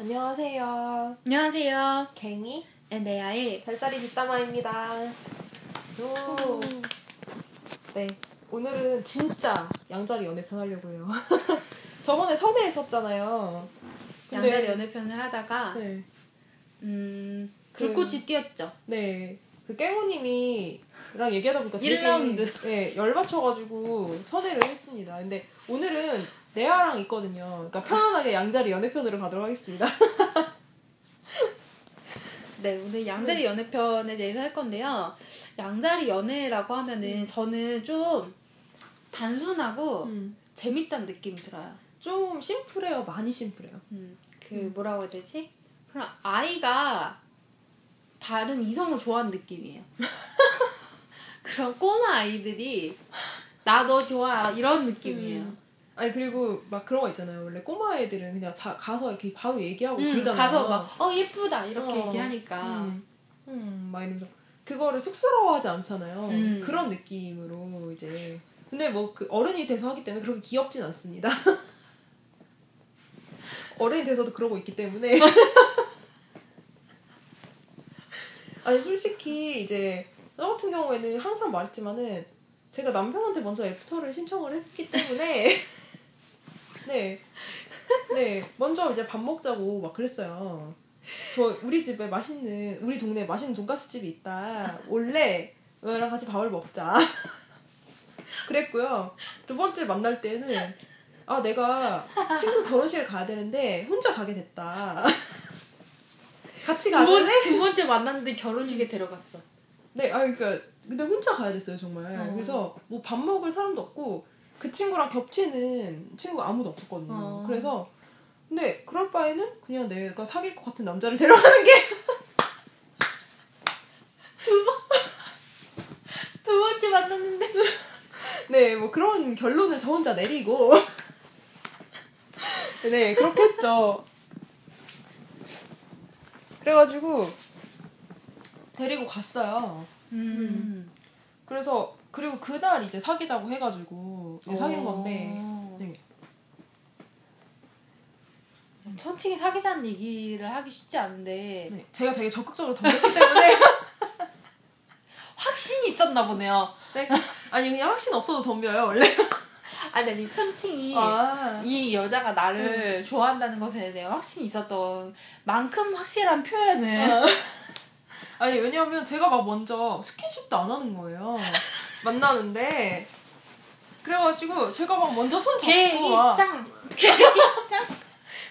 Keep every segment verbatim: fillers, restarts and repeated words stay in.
안녕하세요. 안녕하세요. 갱이 앤 레아의 별자리 뒷담화입니다. 오. 네, 오늘은 진짜 양자리 연애편 하려고 해요. 저번에 선에 했었잖아요. 양자리 연애편을 하다가 네. 음, 불꽃이 그, 뛰었죠. 네, 그 깨고님이랑 얘기하다 보니까 일 라운드 네, 열받쳐가지고 선회를 했습니다. 근데 오늘은 레아랑 있거든요. 그러니까 편안하게 양자리 연애편으로 가도록 하겠습니다. 네, 오늘 양자리 연애편에 대해서 할 건데요. 양자리 연애라고 하면은 음. 저는 좀 단순하고 음. 재밌다는 느낌이 들어요. 좀 심플해요. 많이 심플해요. 음, 그 음. 뭐라고 해야 되지? 그럼 아이가 다른 이성을 좋아하는 느낌이에요. 그런 꼬마 아이들이 나 너 좋아 이런 느낌이에요. 음. 아니 그리고 막 그런 거 있잖아요. 원래 꼬마 애들은 그냥 자, 가서 이렇게 바로 얘기하고 음, 그러잖아요. 가서 막 어 예쁘다 이렇게 어, 얘기하니까 음, 음, 막 이러면서 그거를 쑥스러워하지 않잖아요. 음. 그런 느낌으로 이제 근데 뭐 그 어른이 돼서 하기 때문에 그렇게 귀엽진 않습니다. 어른이 돼서도 그러고 있기 때문에 아니 솔직히 이제 저 같은 경우에는 항상 말했지만은 제가 남편한테 먼저 애프터를 신청을 했기 때문에 네, 네 먼저 이제 밥 먹자고 막 그랬어요. 저 우리 집에 맛있는 우리 동네에 맛있는 돈가스 집이 있다. 원래 너랑 같이 밥을 먹자. 그랬고요. 두 번째 만날 때는 아 내가 친구 결혼식을 가야 되는데 혼자 가게 됐다. 같이 가야 되네? 두 번째 만났는데 결혼식에 데려갔어. 네, 아 그러니까 근데 혼자 가야 됐어요 정말. 어. 그래서 뭐 밥 먹을 사람도 없고 그 친구랑 겹치는 친구 아무도 없었거든요. 어. 그래서 근데 그럴 바에는 그냥 내가 사귈 것 같은 남자를 데려가는 게 두 번 두 번째 만났는데 네, 뭐 그런 결론을 저 혼자 내리고. 네, 그렇게 했죠. 그래가지고 데리고 갔어요. 음. 그래서 그리고 그날 이제 사귀자고 해가지고 네, 사귄 건데 네. 천칭이 사귀자는 얘기를 하기 쉽지 않은데 네, 제가 되게 적극적으로 덤볐기 때문에 확신이 있었나 보네요. 네. 아니 그냥 확신 없어도 덤벼요 원래. 아니, 아니 천칭이 아. 이 여자가 나를 음. 좋아한다는 것에 대해 확신이 있었던 만큼 확실한 표현을 아. 아니 왜냐면 제가 막 먼저 스킨십도 안 하는 거예요. 만나는데 그래가지고 제가 막 먼저 손 잡고 개이짱 개이짱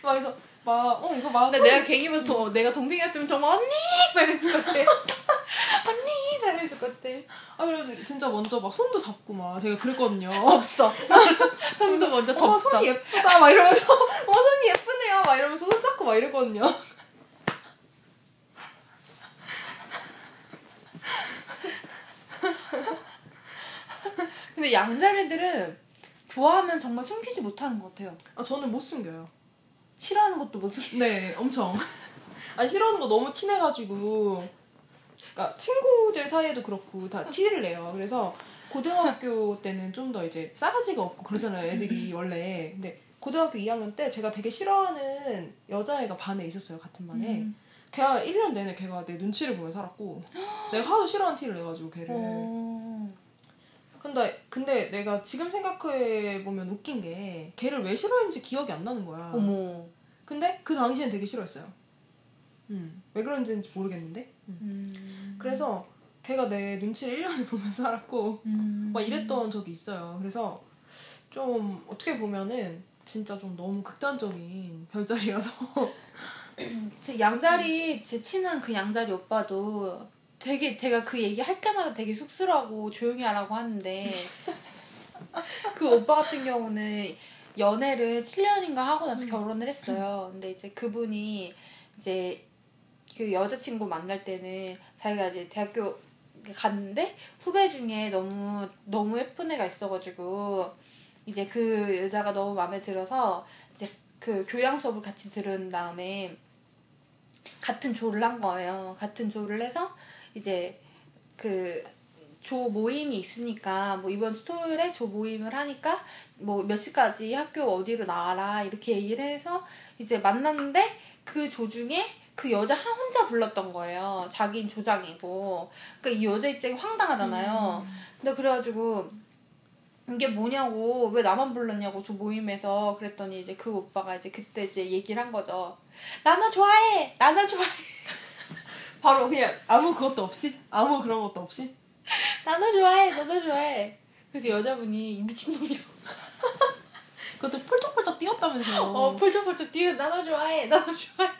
막 그래서 막 어 이거 막 근데 손... 내가 개이면 음. 내가 동생이었으면 정말 언니 이랬을 것 같아. 언니 이랬을 것 같아. 아 그래서 진짜 먼저 막 손도 잡고 막 제가 그랬거든요. 덥어 손도 먼저 덥어 어, 손이 예쁘다 막 이러면서 어 손이 예쁘네요 막 이러면서 손 잡고 막 이랬거든요. 근데 양자리들은 좋아하면 정말 숨기지 못하는 것 같아요. 아 저는 못 숨겨요. 싫어하는 것도 못 숨겨요. 네, 엄청. 아니 싫어하는 거 너무 티내가지고 그러니까 친구들 사이에도 그렇고 다 티를 내요. 그래서 고등학교 때는 좀 더 이제 싸가지가 없고 그러잖아요 애들이 원래. 근데 고등학교 이 학년 때 제가 되게 싫어하는 여자애가 반에 있었어요. 같은 반에. 음. 걔가 일 년 내내 걔가 내 눈치를 보며 살았고 내가 하도 싫어하는 티를 내가지고 걔를 오. 근데, 근데 내가 지금 생각해보면 웃긴 게 걔를 왜 싫어했는지 기억이 안 나는 거야. 어머. 근데 그 당시엔 되게 싫어했어요. 음. 왜 그런지는 모르겠는데. 음. 그래서 걔가 내 눈치를 일 년을 보면서 살았고 음. 막 이랬던 적이 있어요. 그래서 좀 어떻게 보면은 진짜 좀 너무 극단적인 별자리라서 제 양자리, 제 친한 그 양자리 오빠도 되게 제가 그 얘기 할 때마다 되게 쑥스러워하고 조용히 하라고 하는데 그 오빠 같은 경우는 연애를 칠 년인가 하고 나서 음. 결혼을 했어요. 근데 이제 그분이 이제 그 여자친구 만날 때는 자기가 이제 대학교 갔는데 후배 중에 너무 너무 예쁜 애가 있어가지고 이제 그 여자가 너무 마음에 들어서 이제 그 교양 수업을 같이 들은 다음에 같은 조를 한 거예요. 같은 조를 해서 이제 그 조 모임이 있으니까 뭐 이번 수 토요일에 조 모임을 하니까 뭐 몇 시까지 학교 어디로 나와라 이렇게 얘기를 해서 이제 만났는데 그 조 중에 그 여자 혼자 불렀던 거예요. 자기는 조장이고. 그러니까 이 여자 입장이 황당하잖아요. 음. 근데 그래가지고 이게 뭐냐고 왜 나만 불렀냐고 저 모임에서 그랬더니 이제 그 오빠가 이제 그때 이제 얘기를 한 거죠. 나 너 좋아해. 나 너 좋아해. 바로 그냥 아무 그것도 없이 아무 그런 것도 없이 나 너 좋아해. 너 너 좋아해. 그래서 여자분이 미친놈이라고. 그것도 펄쩍펄쩍 뛰었다면서요. 어 펄쩍펄쩍 뛰어. 나 너 좋아해. 나 너 좋아해.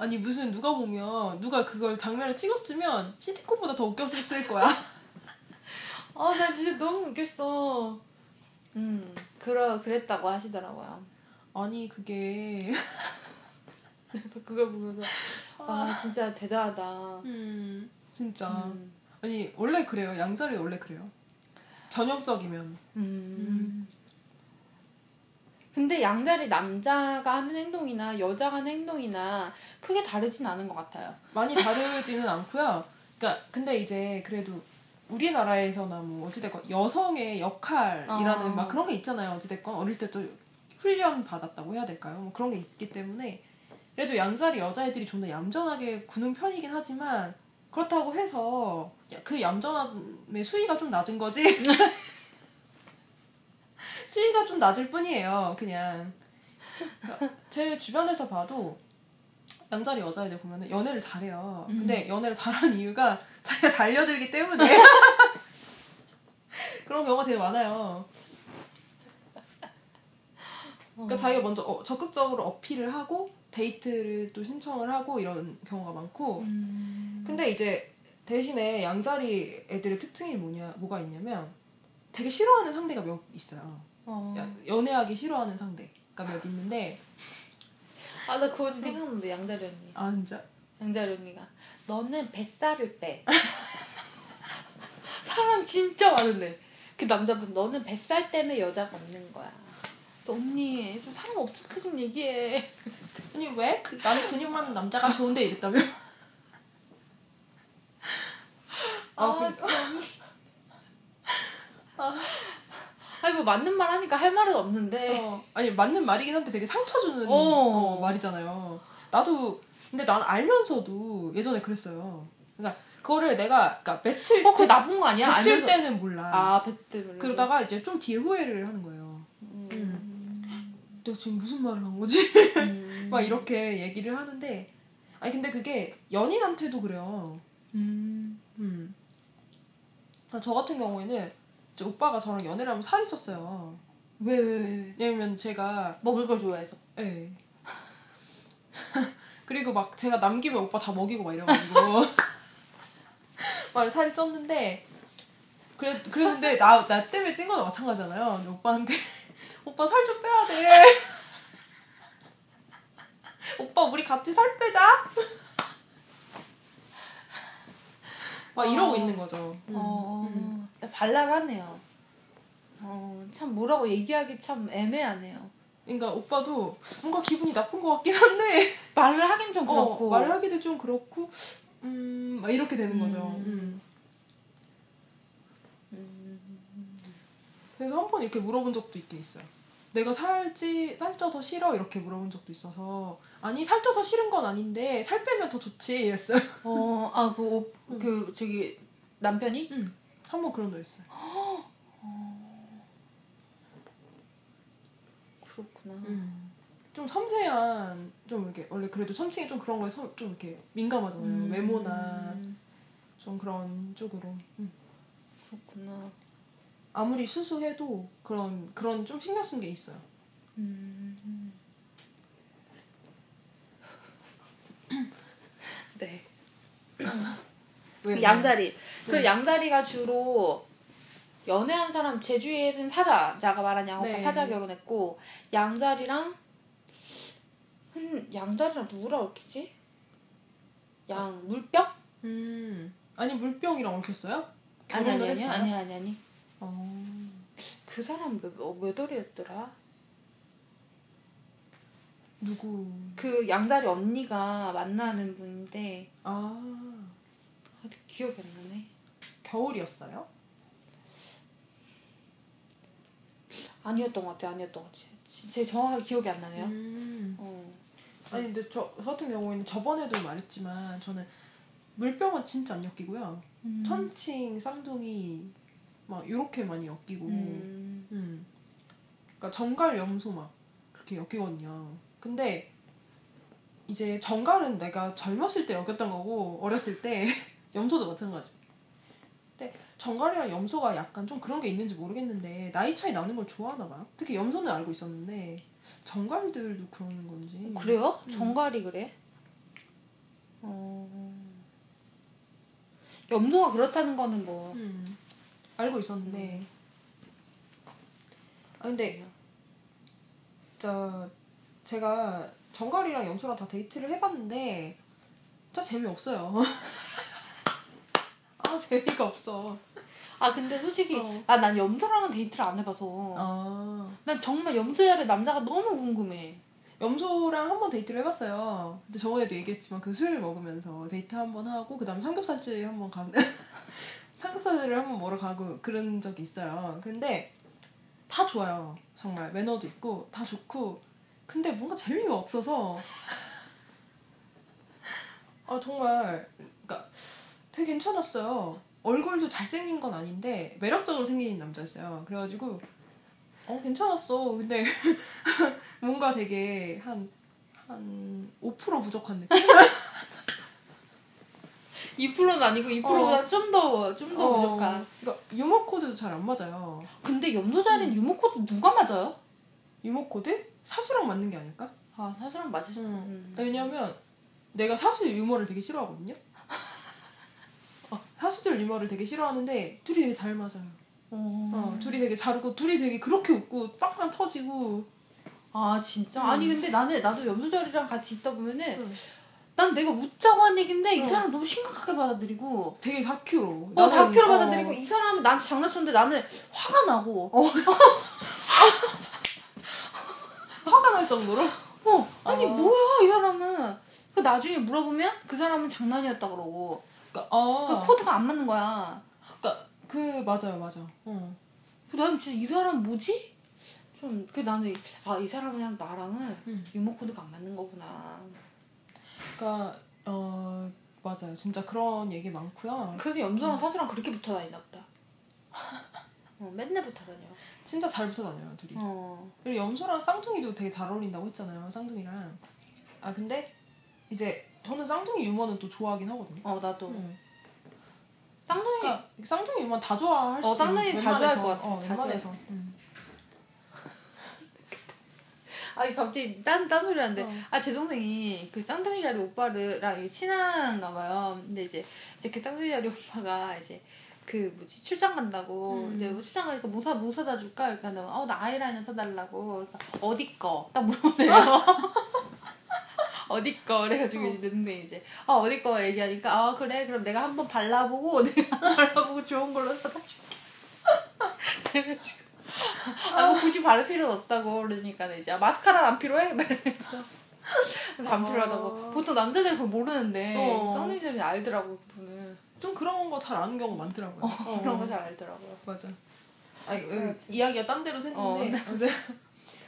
아니 무슨 누가 보면 누가 그걸 장면을 찍었으면 시티콤보다 더 웃겼을 거야. 아 나 진짜 너무 웃겼어. 음 그러 그랬다고 하시더라고요. 아니 그게 그래서 그걸 보면서 와 진짜 대단하다. 음 진짜. 음. 아니 원래 그래요. 양자리 원래 그래요. 전형적이면. 음. 음. 근데 양자리 남자가 하는 행동이나 여자가 하는 행동이나 크게 다르진 않은 것 같아요. 많이 다르지는 않고요. 그러니까 근데 이제 그래도 우리나라에서나 뭐 어찌됐건 여성의 역할이라는 어. 막 그런 게 있잖아요. 어찌됐건 어릴 때도 훈련 받았다고 해야 될까요? 뭐 그런 게 있기 때문에 그래도 양자리 여자애들이 좀 더 얌전하게 구는 편이긴 하지만 그렇다고 해서 그 얌전함의 수위가 좀 낮은 거지. 수위가 좀 낮을 뿐이에요. 그냥 제 주변에서 봐도 양자리 여자애들 보면 연애를 잘해요. 근데 연애를 잘한 이유가 자기가 달려들기 때문에 그런 경우가 되게 많아요. 그러니까 자기가 먼저 어, 적극적으로 어필을 하고 데이트를 또 신청을 하고 이런 경우가 많고 근데 이제 대신에 양자리 애들의 특징이 뭐냐, 뭐가 있냐면 되게 싫어하는 상대가 몇 있어요. 어. 연애하기 싫어하는 상대가 몇 있는데 아 나 그거 좀 생각났는데 양자리 언니 아 진짜? 양자리 언니가 너는 뱃살을 빼 사람 진짜 많은데 그 남자분 너는 뱃살 때문에 여자가 없는 거야 너 언니 좀 사람 없어서 좀 얘기해 아니 왜? 그, 나는 근육 많은 남자가 좋은데 이랬다며 아, 아 진짜 아. 아니 뭐 맞는 말 하니까 할 말은 없는데 어. 아니 맞는 말이긴 한데 되게 상처 주는 어. 어, 말이잖아요. 나도 근데 난 알면서도 예전에 그랬어요. 그러니까 그거를 내가 그러니까 맺힐 어, 그거 나쁜 거 아니야? 맺힐 알면서... 때는 몰라. 아 맺힐 때 몰라. 그러다가 이제 좀 뒤에 후회를 하는 거예요. 음. 음. 내가 지금 무슨 말을 한 거지? 음. 막 이렇게 얘기를 하는데 아니 근데 그게 연인한테도 그래요. 음. 음. 그러니까 저 같은 경우에는 오빠가 저랑 연애를 하면 살이 쪘어요. 왜, 왜, 왜? 왜냐면 제가. 먹을 걸 좋아해서. 예. 네. 그리고 막 제가 남기면 오빠 다 먹이고 막 이래가지고. 막 살이 쪘는데. 그래, 그랬는데 나, 나 때문에 찐 거나 마찬가지잖아요. 근데 오빠한테. 오빠 살 좀 빼야 돼. 오빠 우리 같이 살 빼자. 막 이러고 어. 있는 거죠. 음. 어. 음. 발랄하네요. 어, 참 뭐라고 얘기하기 참 애매하네요. 그러니까 오빠도 뭔가 기분이 나쁜 것 같긴 한데 말을 하긴 좀 그렇고 어, 말을 하기도 좀 그렇고 음, 막 이렇게 되는 음. 거죠. 음. 음. 그래서 한 번 이렇게 물어본 적도 있긴 있어요. 내가 살지 살쪄서 싫어 이렇게 물어본 적도 있어서 아니 살쪄서 싫은 건 아닌데 살 빼면 더 좋지 이랬어요. 어, 아 그 그 그, 저기 남편이? 음. 한번 그런 적 있어요. 어... 그렇구나. 음. 좀 섬세한 좀 이렇게 원래 그래도 천칭이 좀 그런 거에 서, 좀 이렇게 민감하잖아요. 음. 외모나 좀 그런 쪽으로. 음. 그렇구나. 아무리 수수해도 그런 그런 좀 신경 쓴 게 있어요. 음. 네. 그 양다리. 그 양다리가 주로 연애한 사람 제 주위에는 사자. 제가 말한 양오빠 네. 사자 결혼했고 양다리랑 음, 양다리랑 누구랑 얽히지? 양 물병? 음 아니 물병이랑 얽혔어요? 아니 아니 아니 아니 아니 아니. 어. 그 사람 몇, 몇 월이었더라? 누구? 그 양다리 언니가 만나는 분인데. 아. 기억이 안 나네. 겨울이었어요? 아니었던 것 같아. 아니었던 것 같아. 제 정확하게 기억이 안 나네요. 음. 어. 아니 근데 저 같은 경우에는 저번에도 말했지만 저는 물병은 진짜 안 엮이고요. 음. 천칭, 쌍둥이 막 요렇게 많이 엮이고 음. 음. 그러니까 정갈, 염소 막 그렇게 엮이거든요. 근데 이제 정갈은 내가 젊었을 때 엮였던 거고 어렸을 때 염소도 마찬가지. 근데 정갈이랑 염소가 약간 좀 그런 게 있는지 모르겠는데 나이 차이 나는 걸 좋아하나 봐요. 특히 염소는 알고 있었는데 정갈들도 그러는 건지. 어, 그래요? 음. 정갈이 그래? 어... 염소가 그렇다는 거는 뭐 음. 알고 있었는데 음. 아 근데 저 제가 정갈이랑 염소랑 다 데이트를 해봤는데 진짜 재미없어요. 아 재미가 없어. 아 근데 솔직히 어. 아, 난 염소랑은 데이트를 안 해봐서 아. 난 정말 염소야의 남자가 너무 궁금해. 염소랑 한번 데이트를 해봤어요. 근데 저번에도 얘기했지만 그 술 먹으면서 데이트 한번 하고 그 다음 삼겹살집 한번 가는 삼겹살을 한번 먹으러 가고 그런 적이 있어요. 근데 다 좋아요. 정말 매너도 있고 다 좋고 근데 뭔가 재미가 없어서 아 정말 그러니까 되게 괜찮았어요. 얼굴도 잘생긴 건 아닌데 매력적으로 생긴 남자였어요. 그래가지고 어 괜찮았어. 근데 뭔가 되게 한, 한 오 퍼센트 부족한 느낌? 이 퍼센트는 아니고 이 퍼센트보다 좀 더 좀 더 어, 부족한. 그러니까 유머 코드도 잘 안 맞아요. 근데 염소자리는 음. 유머 코드 누가 맞아요? 유머 코드? 사수랑 맞는 게 아닐까? 아 사수랑 맞을 수. 음. 음. 왜냐면 내가 사수 유머를 되게 싫어하거든요. 어. 사수들 유머를 되게 싫어하는데 둘이 되게 잘 맞아요. 오. 어 둘이 되게 잘 웃고 둘이 되게 그렇게 웃고 빵빵 터지고. 아 진짜? 음. 아니 근데 나는 나도 염소자리랑 같이 있다 보면은. 음. 난 내가 웃자고 한 얘기인데 이 사람 어. 너무 심각하게 받아들이고 되게 다큐로 어 다큐로 어. 받아들이고 이 사람은 나한테 장난쳤는데 나는 화가 나고 어. 화가 날 정도로? 어 아니 어. 뭐야 이 사람은 그 나중에 물어보면 그 사람은 장난이었다 그러고 그러니까, 어. 그러니까 코드가 안 맞는 거야. 그러니까 그 맞아요 맞아. 어. 난 진짜 이 사람 뭐지? 좀 그 나는 아 이 사람이랑 나랑은 음. 유머 코드가 안 맞는 거구나. 그러니까 어 맞아요 진짜 그런 얘기 많고요. 그래서 염소랑 음. 사수랑 그렇게 붙어 다니나 보다. 어, 맨날 붙어 다녀. 진짜 잘 붙어 다녀요 둘이. 어. 그리고 염소랑 쌍둥이도 되게 잘 어울린다고 했잖아요. 쌍둥이랑 아 근데 이제 저는 쌍둥이 유머는 또 좋아하긴 하거든요. 어 나도 음. 쌍둥이 그러니까 쌍둥이 유머 다 좋아할 수 있어. 어 쌍둥이 다 좋아할 것 같아. 어, 웬만해서. 아니 갑자기 딴, 딴 소리 하는데 어. 아 제 동생이 그 쌍둥이 자리 오빠랑 친한가 봐요. 근데 이제, 이제 그 쌍둥이 자리 오빠가 이제 그 뭐지 출장 간다고 음. 이제 뭐 출장 가니까 뭐, 사, 뭐 사다 줄까? 그러니까 내가 어, 나 아이라이너 사달라고 그러니까 어디 거? 딱 물어보네요. 어디 거? 그래가지고 어. 근데 이제 아 어, 어디 거 얘기하니까 아 그래 그럼 내가 한번 발라보고 내가 발라보고 좋은 걸로 사다 줄게. 그래가지고 아, 뭐 굳이 바를 필요는 없다고 그러니까 이제 아, 마스카라 안 필요해? 그래서 안 필요하다고. 보통 남자들은 그걸 모르는데 어. 쌍둥이들은 알더라고 그분은. 좀 그런 거 잘 아는 경우가 많더라고요. 어, 어. 그런 거 잘 알더라고요. 맞아. 아니 어, 이야기가 딴 데로 샜는데. 어.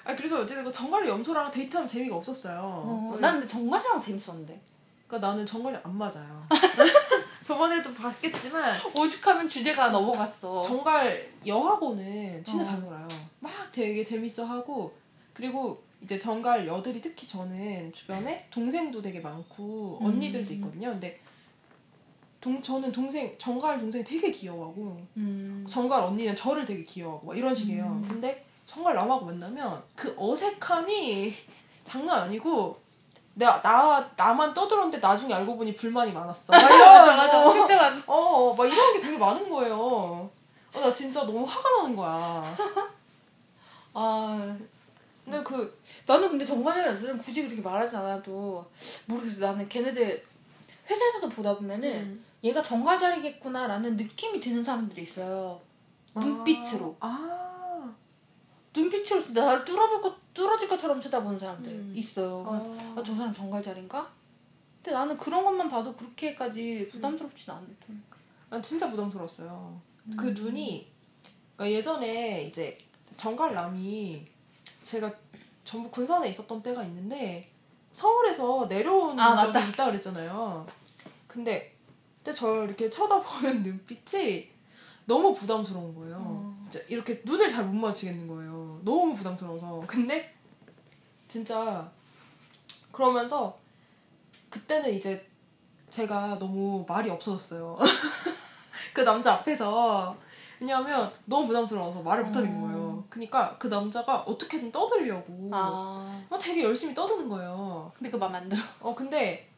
아 그래서 어쨌든 정갈이 염소랑 데이트하면 재미가 없었어요. 어. 난 근데 정갈이랑 재밌었는데. 그러니까 나는 정갈이 안 맞아요. 저번에도 봤겠지만 오죽하면 주제가 넘어갔어. 정갈 여하고는 진짜 어. 잘 놀아요. 막 되게 재밌어하고 그리고 이제 정갈 여들이 특히 저는 주변에 동생도 되게 많고 언니들도 음. 있거든요. 근데 동, 저는 동생 정갈 동생이 되게 귀여워하고 음. 정갈 언니는 저를 되게 귀여워하고 막 이런 식이에요. 음. 근데 정갈 남하고 만나면 그 어색함이 장난 아니고 내가 나 나만 떠들었는데 나중에 알고 보니 불만이 많았어. 막 이런, 맞아 맞아. 어, 그때 맞. 어, 막 이런 게 되게 많은 거예요. 어, 나 진짜 너무 화가 나는 거야. 아, 근데 그 나는 근데 정관이랑 굳이 그렇게 말하지 않아도 모르겠어. 나는 걔네들 회사에서도 보다 보면은 음. 얘가 정관 자리겠구나라는 느낌이 드는 사람들이 있어요. 아. 눈빛으로. 아. 눈빛으로 진짜 나를 뚫어볼 것, 뚫어질 것처럼 쳐다보는 사람들 음. 있어요. 어. 아, 저 사람 정갈자리인가? 근데 나는 그런 것만 봐도 그렇게까지 부담스럽진 않았던. 난 진짜 부담스러웠어요. 음. 그 눈이, 그러니까 예전에 이제 장갈남이 제가 전부 군산에 있었던 때가 있는데 서울에서 내려온 아, 적이 맞다. 있다 그랬잖아요. 근데 근데 저를 이렇게 쳐다보는 눈빛이 너무 부담스러운 거예요. 음. 이렇게 눈을 잘 못 마주치겠는 거예요. 너무 부담스러워서. 근데 진짜 그러면서 그때는 이제 제가 너무 말이 없어졌어요. 그 남자 앞에서. 왜냐하면 너무 부담스러워서 말을 못 하는 거예요. 그러니까 그 남자가 어떻게든 떠들려고 아. 막 되게 열심히 떠드는 거예요. 근데 그 맘 안 들어. 어 근데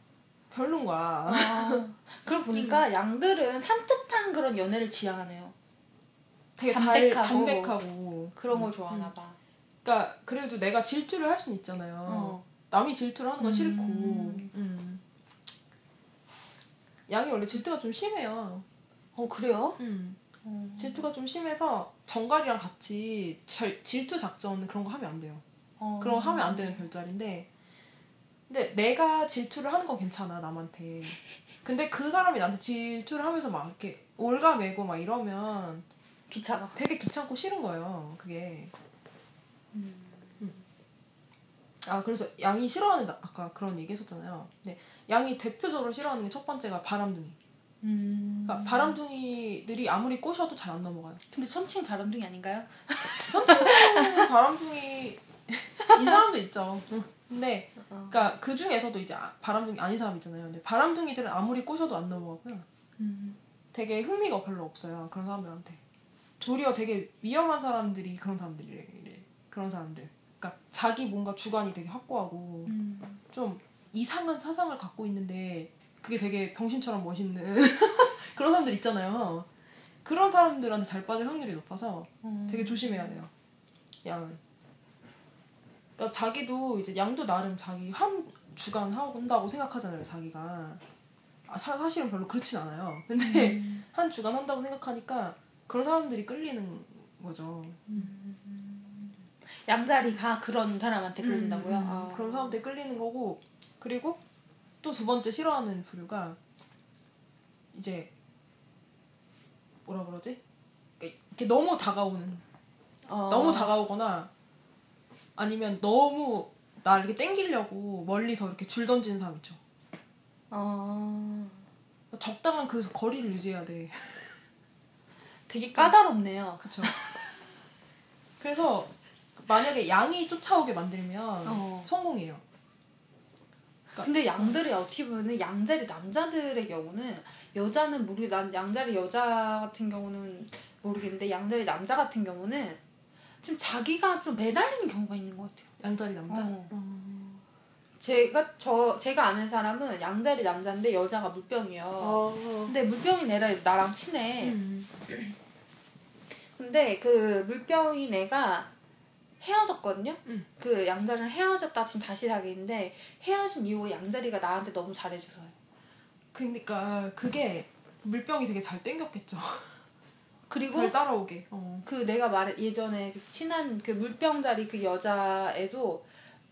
별론 거야. 아. 그럼 보니까 음. 양들은 산뜻한 그런 연애를 지향하네요. 되게 담백하고, 담백하고. 그런 걸 음. 좋아하나 봐. 그러니까 그래도 내가 질투를 할 수는 있잖아요. 어. 남이 질투를 하는 건 싫고. 음. 음. 양이 원래 질투가 좀 심해요. 어 그래요? 음. 음. 질투가 좀 심해서 정갈이랑 같이 절, 질투 작전 그런 거 하면 안 돼요. 어. 그런 거 하면 안 되는 별자리인데 근데 내가 질투를 하는 건 괜찮아 남한테. 근데 그 사람이 나한테 질투를 하면서 막 이렇게 올가매고 막 이러면 귀찮아. 되게 귀찮고 싫은 거예요. 그게. 음. 음. 아 그래서 양이 싫어하는 아까 그런 얘기 했었잖아요. 근데 양이 대표적으로 싫어하는 게 첫 번째가 바람둥이. 음. 그러니까 바람둥이들이 아무리 꼬셔도 잘 안 넘어가요. 근데 천칭 바람둥이 아닌가요? 천칭 바람둥이 이 사람도 있죠. 근데 그러니까 그 중에서도 이제 바람둥이 아닌 사람 있잖아요. 근데 바람둥이들은 아무리 꼬셔도 안 넘어가고요. 음. 되게 흥미가 별로 없어요. 그런 사람들한테. 도리어 되게 위험한 사람들이 그런 사람들이래. 그런 사람들. 그러니까 자기 뭔가 주관이 되게 확고하고 음. 좀 이상한 사상을 갖고 있는데. 그게 되게 병신처럼 멋있는 그런 사람들 있잖아요. 그런 사람들한테 잘 빠질 확률이 높아서 음. 되게 조심해야 돼요. 양은. 그러니까 자기도 이제 양도 나름 자기 한 주간 하고 한다고 생각하잖아요. 자기가. 아, 사, 사실은 별로 그렇진 않아요. 근데 음. 한 주간 한다고 생각하니까 그런 사람들이 끌리는 거죠. 음. 양다리가 그런 사람한테 끌린다고요? 음. 아. 그런 사람한테 끌리는 거고 그리고 또 두 번째 싫어하는 부류가 이제 뭐라 그러지? 이렇게 너무 다가오는 어. 너무 다가오거나 아니면 너무 나를 이렇게 땡기려고 멀리서 이렇게 줄 던지는 사람 있죠. 어. 적당한 그 거리를 유지해야 돼. 되게 까다롭네요. 그쵸. 그래서 만약에 양이 쫓아오게 만들면 어. 성공이에요. 그러니까 근데 양들이 어떻게 보면 양자리 남자들의 경우는 여자는 모르게 난 양자리 여자 같은 경우는 모르겠는데 양자리 남자 같은 경우는 좀 자기가 좀 매달리는 경우가 있는 것 같아요. 양자리 남자? 어. 음. 제가 저 제가 아는 사람은 양자리 남자인데 여자가 물병이에요. 어. 근데 물병인 애랑 나랑 친해. 음. 근데 그 물병인 애가 헤어졌거든요? 응. 그 양자리는 헤어졌다 지금 다시 사귀는데 헤어진 이후 양자리가 나한테 너무 잘해줘서요. 그러니까 그게 물병이 되게 잘 땡겼겠죠. 그리고 잘 따라오게. 어. 그 내가 말해 예전에 친한 그 물병자리 그 여자애도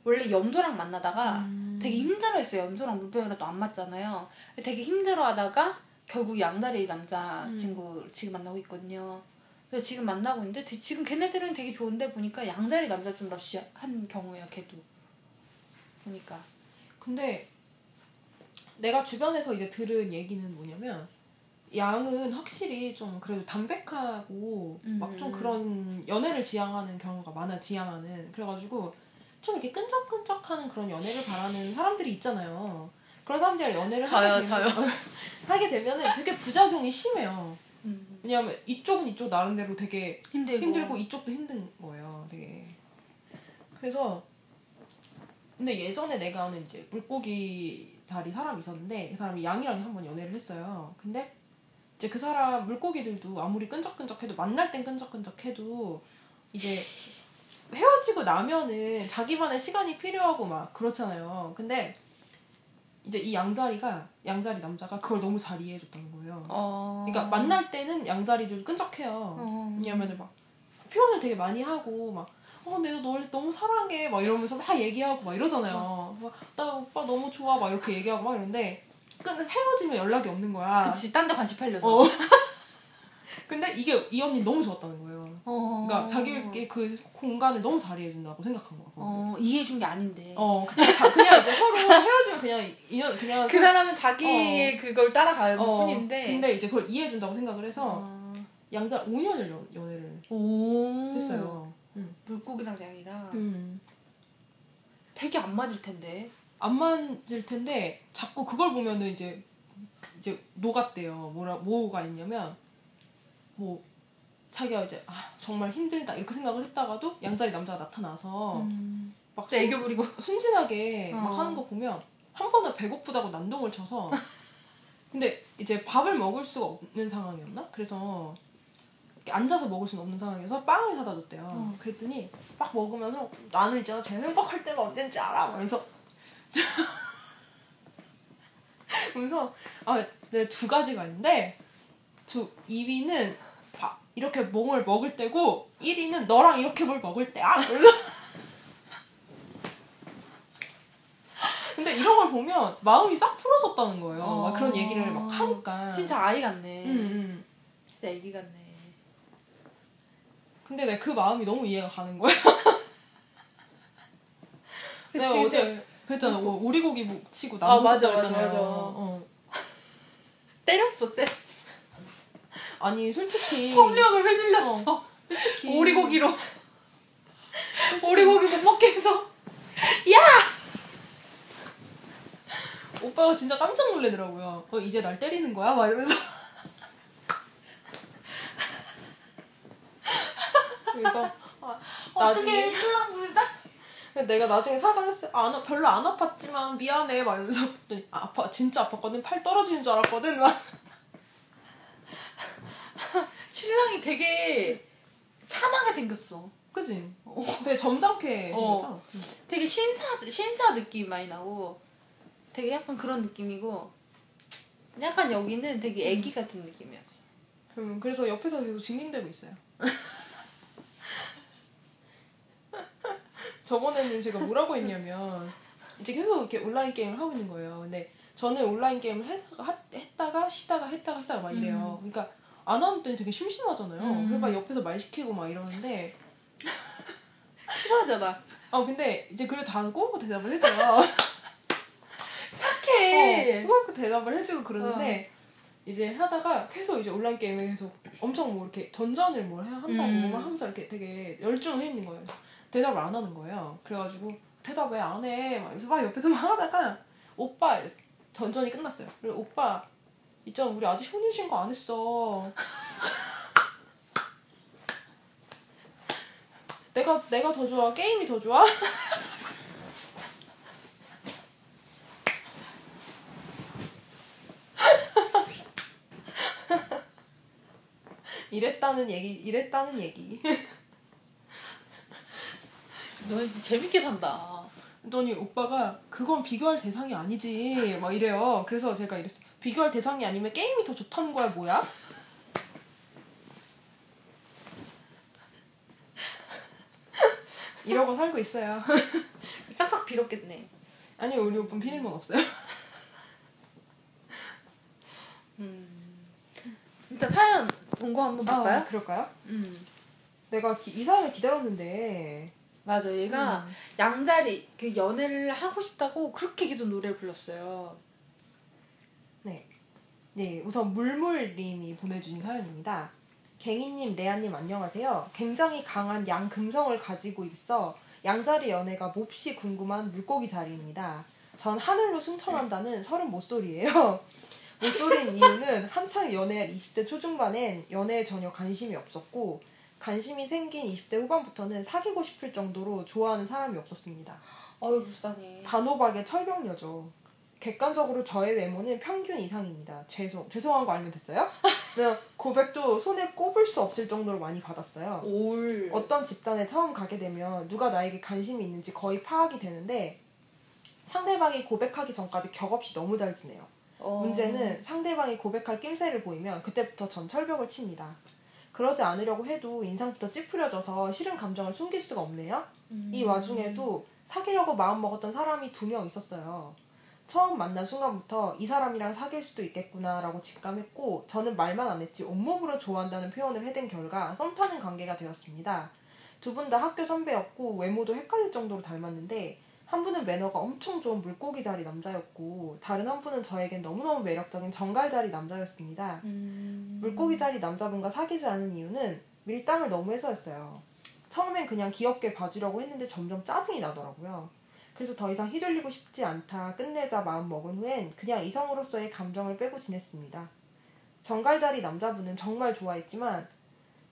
원래 염소랑 만나다가 음. 되게 힘들어했어요. 염소랑 물병이랑 또 안 맞잖아요. 되게 힘들어하다가 결국 양자리 남자친구 음. 지금 만나고 있거든요. 그래서 지금 만나고 있는데 지금 걔네들은 되게 좋은데 보니까 양자리 남자 좀 러쉬한 경우야 걔도 보니까. 근데 내가 주변에서 이제 들은 얘기는 뭐냐면 양은 확실히 좀 그래도 담백하고 음. 막 좀 그런 연애를 지향하는 경우가 많아 지향하는 그래가지고 좀 이렇게 끈적끈적하는 그런 연애를 바라는 사람들이 있잖아요. 그런 사람들이 연애를 저요, 하게 되면 저요. 하게 되면은 되게 부작용이 심해요. 음. 왜냐하면 이쪽은 이쪽 나름대로 되게 힘들고. 힘들고 이쪽도 힘든 거예요, 되게. 그래서 근데 예전에 내가 아는 이제 물고기 자리 사람이 있었는데 그 사람이 양이랑 한번 연애를 했어요. 근데 이제 그 사람 물고기들도 아무리 끈적끈적해도 만날 땐 끈적끈적해도 이제 헤어지고 나면은 자기만의 시간이 필요하고 막 그렇잖아요. 근데 이제 이 양자리가 양자리 남자가 그걸 너무 잘 이해해줬다는 거예요. 어... 그러니까 만날 때는 양자리들 끈적해요. 어... 왜냐면은 막 표현을 되게 많이 하고 막 어 내가 널 너무 사랑해 막 이러면서 막 얘기하고 막 이러잖아요. 막 나 오빠 너무 좋아 막 이렇게 얘기하고 막 이러는데 헤어지면 연락이 없는 거야. 그치 딴 데 관심 팔려서. 어. 근데 이게 이 언니 너무 좋았다는 거예요. 어... 그러니까 자기의 그 공간을 너무 잘 이해해준다고 생각한 거야. 어, 이해해준 게 아닌데. 어, 그냥, 자, 그냥 이제 서로 헤어지면 그냥 인연, 그냥. 그 사람은 자기의 어. 그걸 따라갈 어, 뿐인데. 근데 이제 그걸 이해해준다고 생각을 해서 아... 양자 오 년을 연, 연애를 오... 했어요. 음. 물고기랑 양이랑. 음. 되게 안 맞을 텐데. 안 맞을 텐데 자꾸 그걸 보면은 이제 이제 녹았대요. 뭐라 뭐가 있냐면 뭐 자기가 이제 아 정말 힘들다 이렇게 생각을 했다가도 양자리 남자가 나타나서 음. 막 수, 애교 부리고 순진하게 어. 막 하는 거 보면 한 번은 배고프다고 난동을 쳐서 근데 이제 밥을 먹을 수가 없는 상황이었나? 그래서 앉아서 먹을 수는 없는 상황이어서 빵을 사다 줬대요. 어. 그랬더니 막 먹으면서 나는 이제 제일 행복할 때가 언젠지 알아. 그래서 그래서 아, 네, 두 가지가 있는데 두 이 위는 바, 이렇게 멍을 먹을 때고 일 위는 너랑 이렇게 뭘 먹을 때야. 근데 이런 걸 보면 마음이 싹 풀어졌다는 거예요. 어, 막 그런 얘기를 막 하니까 진짜 아이 같네. 음, 음. 진짜 애기 같네. 근데 내 그 마음이 너무 이해가 가는 거야. 내가 어제 그랬잖아. 어, 오리고기 뭐 치고 남자들 했잖아요. 아, 어. 때렸어, 때렸어. 아니 솔직히 폭력을 휘둘렸어. 어, 솔직히 오리고기로 솔직히. 오리고기 못 먹게 해서 야! 오빠가 진짜 깜짝 놀래더라고요. 어, 이제 날 때리는 거야? 막 이러면서 그래서 나중에 어떻게 신랑 부르다? 내가 나중에 사과를 했어요. 안, 별로 안 아팠지만 미안해 막 이러면서 아, 아파 진짜 아팠거든. 팔 떨어지는 줄 알았거든 막. 신랑이 되게 참하게 생겼어. 그치? 어. 되게 점잖게 생겼잖아. 어. 되게 신사 신사 느낌 많이 나고 되게 약간 그런 느낌이고 약간 여기는 되게 애기 같은 느낌이었어. 음, 그래서 옆에서 계속 징징대고 있어요. 저번에는 제가 뭐라고 했냐면 이제 계속 이렇게 온라인 게임을 하고 있는 거예요. 근데 저는 온라인 게임을 했다가 했다가 쉬다가 했다가 쉬다가 막 이래요. 음. 그러니까 안 하는 때 되게 심심하잖아요. 음. 그래서 막 옆에서 말 시키고 막 이러는데 싫어하잖아. 어 근데 이제 그래도 다 꼬고 대답을 해줘요. 착해. 꼬고 어, 대답을 해주고 그러는데 어. 이제 하다가 계속 이제 온라인 게임에 계속 엄청 뭐 이렇게 전전을 뭘 한다고 음. 막 하면서 이렇게 되게 열중해 있는 거예요. 대답을 안 하는 거예요. 그래가지고 대답 왜 안 해? 막 이러면서 막 옆에서 막 하다가 오빠 전전이 끝났어요. 그리고 오빠 있잖아 우리 아직 혼인신고 안 했어. 내가 내가 더 좋아? 게임이 더 좋아? 이랬다는 얘기 이랬다는 얘기. 너 진짜 재밌게 산다. 그랬더니 오빠가 그건 비교할 대상이 아니지 막 이래요. 그래서 제가 이랬어요. 비교할 대상이 아니면 게임이 더 좋다는 거야 뭐야? 이러고 살고 있어요. 싹싹 빌었겠네. 아니요 우리 오빠는 비는 건 없어요. 음, 일단 사연 본 거 한번 볼까요? 아, 그럴까요? 음. 내가 기, 이 사연을 기다렸는데 맞아. 얘가 음. 양자리 그 연애를 하고 싶다고 그렇게 계속 노래를 불렀어요. 네, 네 우선 물물님이 보내주신 사연입니다. 갱이님, 레아님 안녕하세요. 굉장히 강한 양금성을 가지고 있어 양자리 연애가 몹시 궁금한 물고기 자리입니다. 전 하늘로 승천한다는 서른 모쏠이에요. 모쏠인 이유는 한창 연애할 이십 대 초중반엔 연애에 전혀 관심이 없었고 관심이 생긴 이십 대 후반부터는 사귀고 싶을 정도로 좋아하는 사람이 없었습니다. 어휴 불쌍해. 단호박의 철벽녀죠. 객관적으로 저의 외모는 평균 이상입니다. 죄송, 죄송한 거 알면 됐어요? 고백도 손에 꼽을 수 없을 정도로 많이 받았어요. 올. 어떤 집단에 처음 가게 되면 누가 나에게 관심이 있는지 거의 파악이 되는데 상대방이 고백하기 전까지 격없이 너무 잘 지내요. 어. 문제는 상대방이 고백할 낌새를 보이면 그때부터 전 철벽을 칩니다. 그러지 않으려고 해도 인상부터 찌푸려져서 싫은 감정을 숨길 수가 없네요. 음. 이 와중에도 사귀려고 마음먹었던 사람이 두 명 있었어요. 처음 만난 순간부터 이 사람이랑 사귈 수도 있겠구나라고 직감했고, 저는 말만 안 했지 온몸으로 좋아한다는 표현을 해댄 결과 썸타는 관계가 되었습니다. 두 분 다 학교 선배였고 외모도 헷갈릴 정도로 닮았는데, 한 분은 매너가 엄청 좋은 물고기 자리 남자였고 다른 한 분은 저에겐 너무너무 매력적인 정갈 자리 남자였습니다. 음... 물고기 자리 남자분과 사귀지 않은 이유는 밀당을 너무 해서 였어요. 처음엔 그냥 귀엽게 봐주려고 했는데 점점 짜증이 나더라고요. 그래서 더 이상 휘둘리고 싶지 않다, 끝내자 마음 먹은 후엔 그냥 이성으로서의 감정을 빼고 지냈습니다. 정갈 자리 남자분은 정말 좋아했지만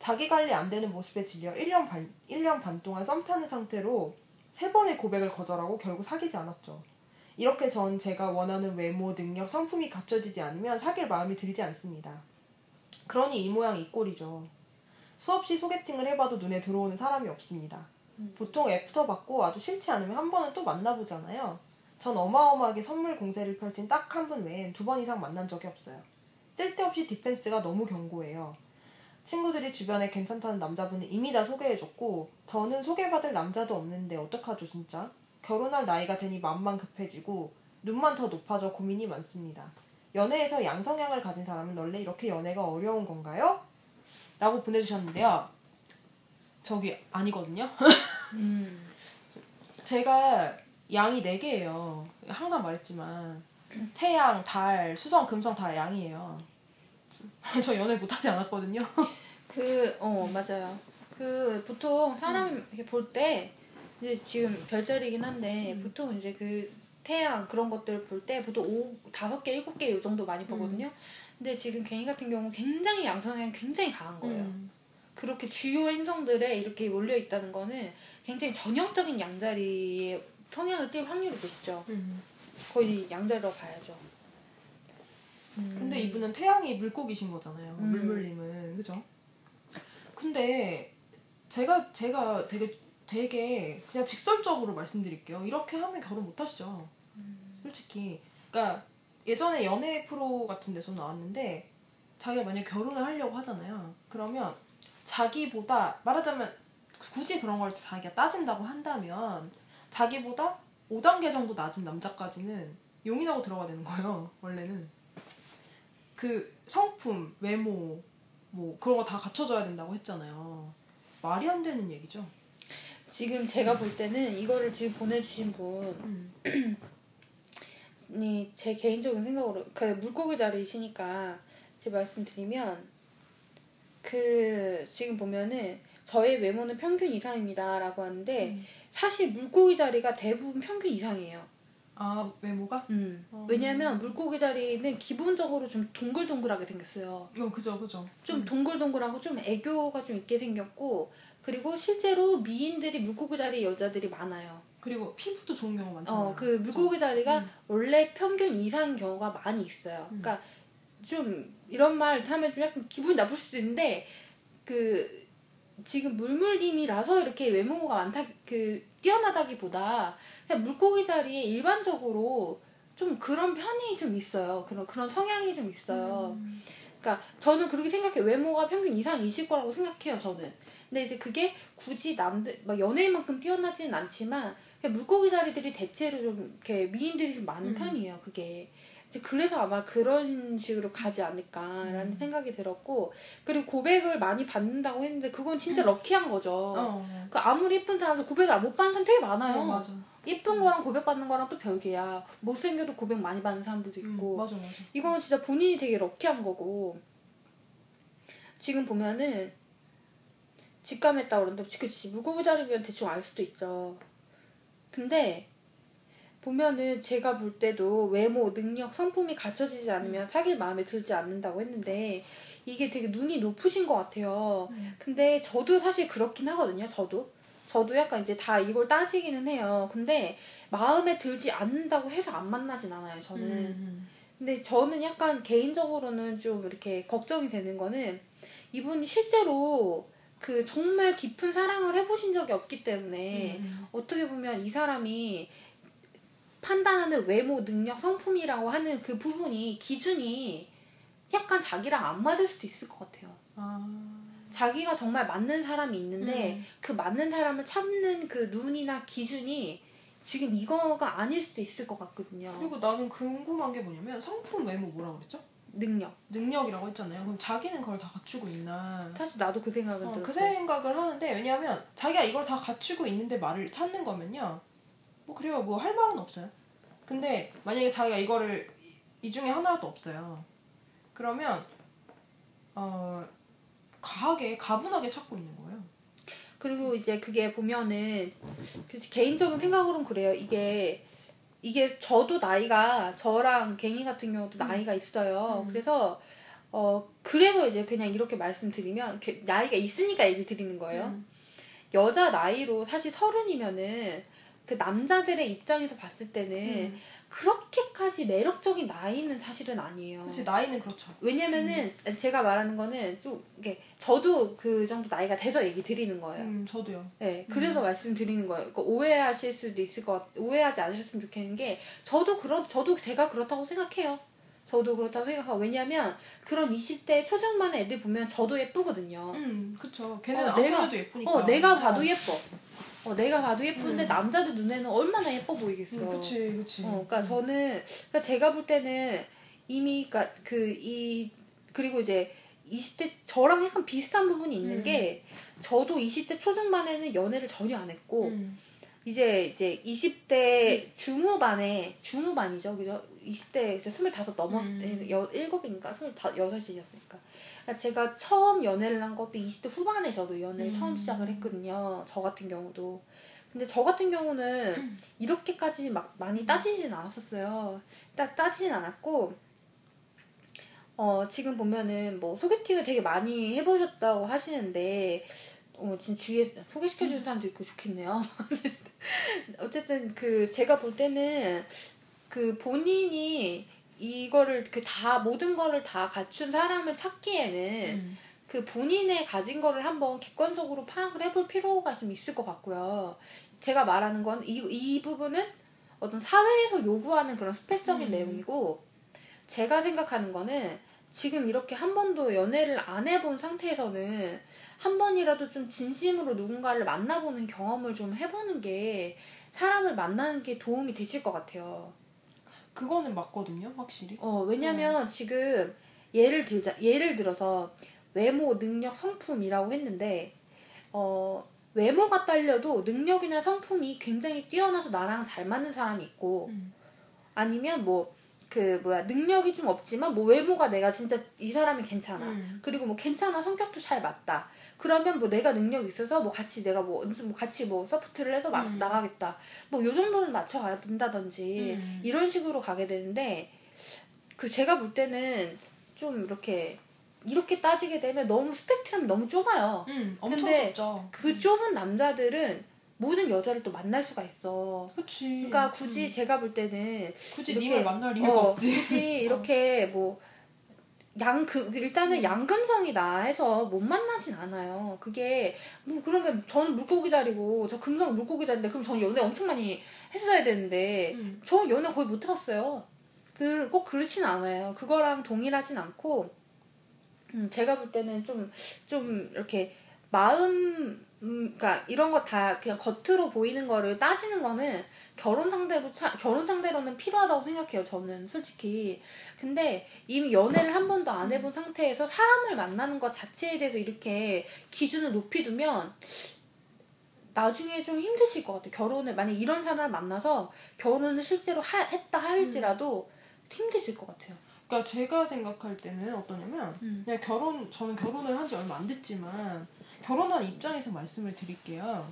자기 관리 안 되는 모습에 질려 일 년 반, 일 년 반 동안 썸타는 상태로 세 번의 고백을 거절하고 결국 사귀지 않았죠. 이렇게 전 제가 원하는 외모, 능력, 성품이 갖춰지지 않으면 사귈 마음이 들지 않습니다. 그러니 이 모양 이 꼴이죠. 수없이 소개팅을 해봐도 눈에 들어오는 사람이 없습니다. 보통 애프터 받고 아주 싫지 않으면 한 번은 또 만나보잖아요. 전 어마어마하게 선물 공세를 펼친 딱 한 분 외엔 두 번 이상 만난 적이 없어요. 쓸데없이 디펜스가 너무 견고해요. 친구들이 주변에 괜찮다는 남자분은 이미 다 소개해줬고 더는 소개받을 남자도 없는데 어떡하죠 진짜? 결혼할 나이가 되니 마음만 급해지고 눈만 더 높아져 고민이 많습니다. 연애에서 양성향을 가진 사람은 원래 이렇게 연애가 어려운 건가요? 라고 보내주셨는데요. 저기 아니거든요. 음. 제가 양이 네 개예요. 항상 말했지만 태양, 달, 수성, 금성 다 양이에요. 저 연애 못하지 않았거든요. 그, 어, 맞아요. 그, 보통 사람 음. 이렇게 볼 때, 이제 지금 별자리긴 한데, 음. 보통 이제 그 태양 그런 것들 볼 때, 보통 오, 다섯 개, 일곱 개 요 정도 많이 보거든요. 음. 근데 지금 갱이 같은 경우 굉장히 양성향이 굉장히 강한 거예요. 음. 그렇게 주요 행성들에 이렇게 몰려있다는 거는 굉장히 전형적인 양자리의 성향을 띌 확률이 높죠. 음. 거의 양자리로 봐야죠. 근데 이분은 태양이 물고기신 거잖아요. 음. 물물님은. 그죠? 근데 제가 제가 되게 되게 그냥 직설적으로 말씀드릴게요. 이렇게 하면 결혼 못 하시죠. 음. 솔직히. 그러니까 예전에 연애 프로 같은 데서 나왔는데 자기가 만약에 결혼을 하려고 하잖아요. 그러면 자기보다 말하자면 굳이 그런 걸 자기가 따진다고 한다면 자기보다 오 단계 정도 낮은 남자까지는 용인하고 들어가야 되는 거예요. 원래는. 그 성품, 외모, 뭐 그런 거 다 갖춰줘야 된다고 했잖아요. 말이 안 되는 얘기죠. 지금 제가 볼 때는 이거를 지금 보내주신 분이 제 개인적인 생각으로 그 물고기 자리이시니까 제 말씀드리면 그 지금 보면은 저의 외모는 평균 이상입니다 라고 하는데 음. 사실 물고기 자리가 대부분 평균 이상이에요. 아, 외모가? 음. 어. 왜냐면 물고기 자리는 기본적으로 좀 동글동글하게 생겼어요. 어, 그죠, 그죠. 좀 음. 동글동글하고 좀 애교가 좀 있게 생겼고, 그리고 실제로 미인들이 물고기 자리 여자들이 많아요. 그리고 피부도 좋은 경우가 많잖아요. 어, 그 물고기 자리가 음. 원래 평균 이상인 경우가 많이 있어요. 음. 그러니까 좀 이런 말 하면 좀 약간 기분이 나쁠 수도 있는데, 그 지금 물물님이라서 이렇게 외모가 많다, 그 뛰어나다기보다 그냥 물고기 자리에 일반적으로 좀 그런 편이 좀 있어요. 그런 그런 성향이 좀 있어요. 음. 그러니까 저는 그렇게 생각해요. 외모가 평균 이상이실 거라고 생각해요, 저는. 근데 이제 그게 굳이 남들 막 연예인만큼 뛰어나지는 않지만 그냥 물고기 자리들이 대체로 좀 이렇게 미인들이 좀 많은 음. 편이에요. 그게. 이제 그래서 아마 그런 식으로 가지 않을까라는 음. 생각이 들었고, 그리고 고백을 많이 받는다고 했는데 그건 진짜 음. 럭키한 거죠. 어. 그 아무리 예쁜 사람도 고백을 못 받는 사람 되게 많아요. 어, 맞아. 예쁜 거랑 고백 받는 거랑 또 별개야. 못생겨도 고백 많이 받는 사람들도 있고. 음, 맞아, 맞아. 이건 진짜 본인이 되게 럭키한 거고, 지금 보면은 직감했다고 그러는데 그치, 물고기 자리면 대충 알 수도 있죠. 근데 보면은 제가 볼 때도 외모, 능력, 성품이 갖춰지지 않으면 사귈 마음에 들지 않는다고 했는데 이게 되게 눈이 높으신 것 같아요. 음. 근데 저도 사실 그렇긴 하거든요. 저도 저도 약간 이제 다 이걸 따지기는 해요. 근데 마음에 들지 않는다고 해서 안 만나진 않아요, 저는. 음. 근데 저는 약간 개인적으로는 좀 이렇게 걱정이 되는 거는 이분이 실제로 그 정말 깊은 사랑을 해보신 적이 없기 때문에 음. 어떻게 보면 이 사람이 판단하는 외모, 능력, 성품이라고 하는 그 부분이 기준이 약간 자기랑 안 맞을 수도 있을 것 같아요. 아... 자기가 정말 맞는 사람이 있는데 음. 그 맞는 사람을 찾는 그 눈이나 기준이 지금 이거가 아닐 수도 있을 것 같거든요. 그리고 나는 궁금한 게 뭐냐면 성품, 외모 뭐라고 그랬죠? 능력. 능력이라고 했잖아요. 그럼 자기는 그걸 다 갖추고 있나? 사실 나도 그 생각은 어, 들었어요. 그 생각을 하는데, 왜냐하면 자기가 이걸 다 갖추고 있는데 말을 찾는 거면요, 뭐 그래요, 뭐 할 말은 없어요. 근데 만약에 자기가 이거를 이 중에 하나도 없어요. 그러면 어 과하게 가분하게 찾고 있는 거예요. 그리고 이제 그게 보면은 개인적인 생각으로는 그래요. 이게 이게 저도 나이가, 저랑 갱이 같은 경우도 음. 나이가 있어요. 음. 그래서 어 그래서 이제 그냥 이렇게 말씀드리면 나이가 있으니까 얘기 드리는 거예요. 음. 여자 나이로 사실 서른이면은 그 남자들의 입장에서 봤을 때는 음. 그렇게까지 매력적인 나이는 사실은 아니에요. 그치, 나이는 그렇죠. 왜냐면은 음. 제가 말하는 거는 좀 이게 저도 그 정도 나이가 돼서 얘기 드리는 거예요. 음, 저도요. 네, 그래서 음. 말씀드리는 거예요. 그러니까 오해하실 수도 있을 것 같, 오해하지 않으셨으면 좋겠는 게 저도 그런 저도 제가 그렇다고 생각해요. 저도 그렇다고 생각하고, 왜냐면 그런 이십 대 초중반의 애들 보면 저도 예쁘거든요. 음, 그쵸. 걔네는 어, 아무래도 예쁘니까. 어, 내가 봐도 예뻐. 어, 내가 봐도 예쁜데 음. 남자들 눈에는 얼마나 예뻐 보이겠어. 음, 그치, 그치. 어, 그러니까 음. 저는, 그러니까 제가 볼 때는 이미, 그러니까 그 이 그리고 이제 이십 대 저랑 약간 비슷한 부분이 있는 음. 게, 저도 이십 대 초중반에는 연애를 전혀 안 했고 음. 이제 이제 이십 대 음. 중후반에 중후반이죠, 그죠? 이십 대 이제 스물다섯 넘었을 음. 때, 여, 일곱인가 스물여섯이었으니까. 그러니까 제가 처음 연애를 한 것도 이십 대 후반에 저도 연애를 음. 처음 시작을 했거든요. 저 같은 경우도. 근데 저 같은 경우는 음. 이렇게까지 막 많이 따지진 않았었어요. 따, 따지진 않았고, 어, 지금 보면은 뭐 소개팅을 되게 많이 해보셨다고 하시는데, 어, 지금 주위에 소개시켜주는 사람도 있고 좋겠네요. 어쨌든 그 제가 볼 때는 그 본인이 이거를 그 다 모든 거를 다 갖춘 사람을 찾기에는 음. 그 본인의 가진 거를 한번 객관적으로 파악을 해볼 필요가 좀 있을 것 같고요. 제가 말하는 건 이 이 부분은 어떤 사회에서 요구하는 그런 스펙적인 음. 내용이고, 제가 생각하는 거는 지금 이렇게 한 번도 연애를 안 해본 상태에서는 한 번이라도 좀 진심으로 누군가를 만나보는 경험을 좀 해보는 게, 사람을 만나는 게 도움이 되실 것 같아요. 그거는 맞거든요, 확실히. 어, 왜냐면 어. 지금 예를 들자, 예를 들어서 외모, 능력, 성품이라고 했는데, 어, 외모가 딸려도 능력이나 성품이 굉장히 뛰어나서 나랑 잘 맞는 사람이 있고, 음. 아니면 뭐, 그 뭐야 능력이 좀 없지만 뭐 외모가 내가 진짜 이 사람이 괜찮아. 음. 그리고 뭐 괜찮아, 성격도 잘 맞다. 그러면 뭐 내가 능력이 있어서 뭐 같이 내가 뭐, 뭐 같이 뭐 서포트를 해서 막 음. 나가겠다. 뭐 요 정도는 맞춰 가야 된다든지 음. 이런 식으로 가게 되는데, 그 제가 볼 때는 좀 이렇게 이렇게 따지게 되면 너무 스펙트럼이 너무 좁아요. 음, 엄청 근데 좁죠. 그 좁은 남자들은 모든 여자를 또 만날 수가 있어. 그치. 그러니까 굳이 음. 제가 볼 때는 굳이 이렇게, 님을 만날 이유가 어, 없지. 굳이 이렇게 어. 뭐 양금 일단은 음. 양금성이다 해서 못 만나진 않아요. 그게 뭐 그러면 저는 물고기 자리고 저 금성 물고기 자리인데 그럼 저는 연애 엄청 많이 했어야 되는데 음. 저는 연애 거의 못 해봤어요. 그 꼭 그렇진 않아요. 그거랑 동일하진 않고 음, 제가 볼 때는 좀 좀 이렇게 마음 음, 그러니까 이런 거 다 그냥 겉으로 보이는 거를 따지는 거는 결혼 상대로 차, 결혼 상대로는 필요하다고 생각해요, 저는 솔직히. 근데 이미 연애를 한 번도 안 해본 상태에서 사람을 만나는 것 자체에 대해서 이렇게 기준을 높이 두면 나중에 좀 힘드실 것 같아요. 결혼을 만약 이런 사람을 만나서 결혼을 실제로 하, 했다 할지라도 음. 힘드실 것 같아요. 그러니까 제가 생각할 때는 어떠냐면 음. 그냥 결혼 저는 결혼을 한 지 얼마 안 됐지만. 결혼한 입장에서 말씀을 드릴게요.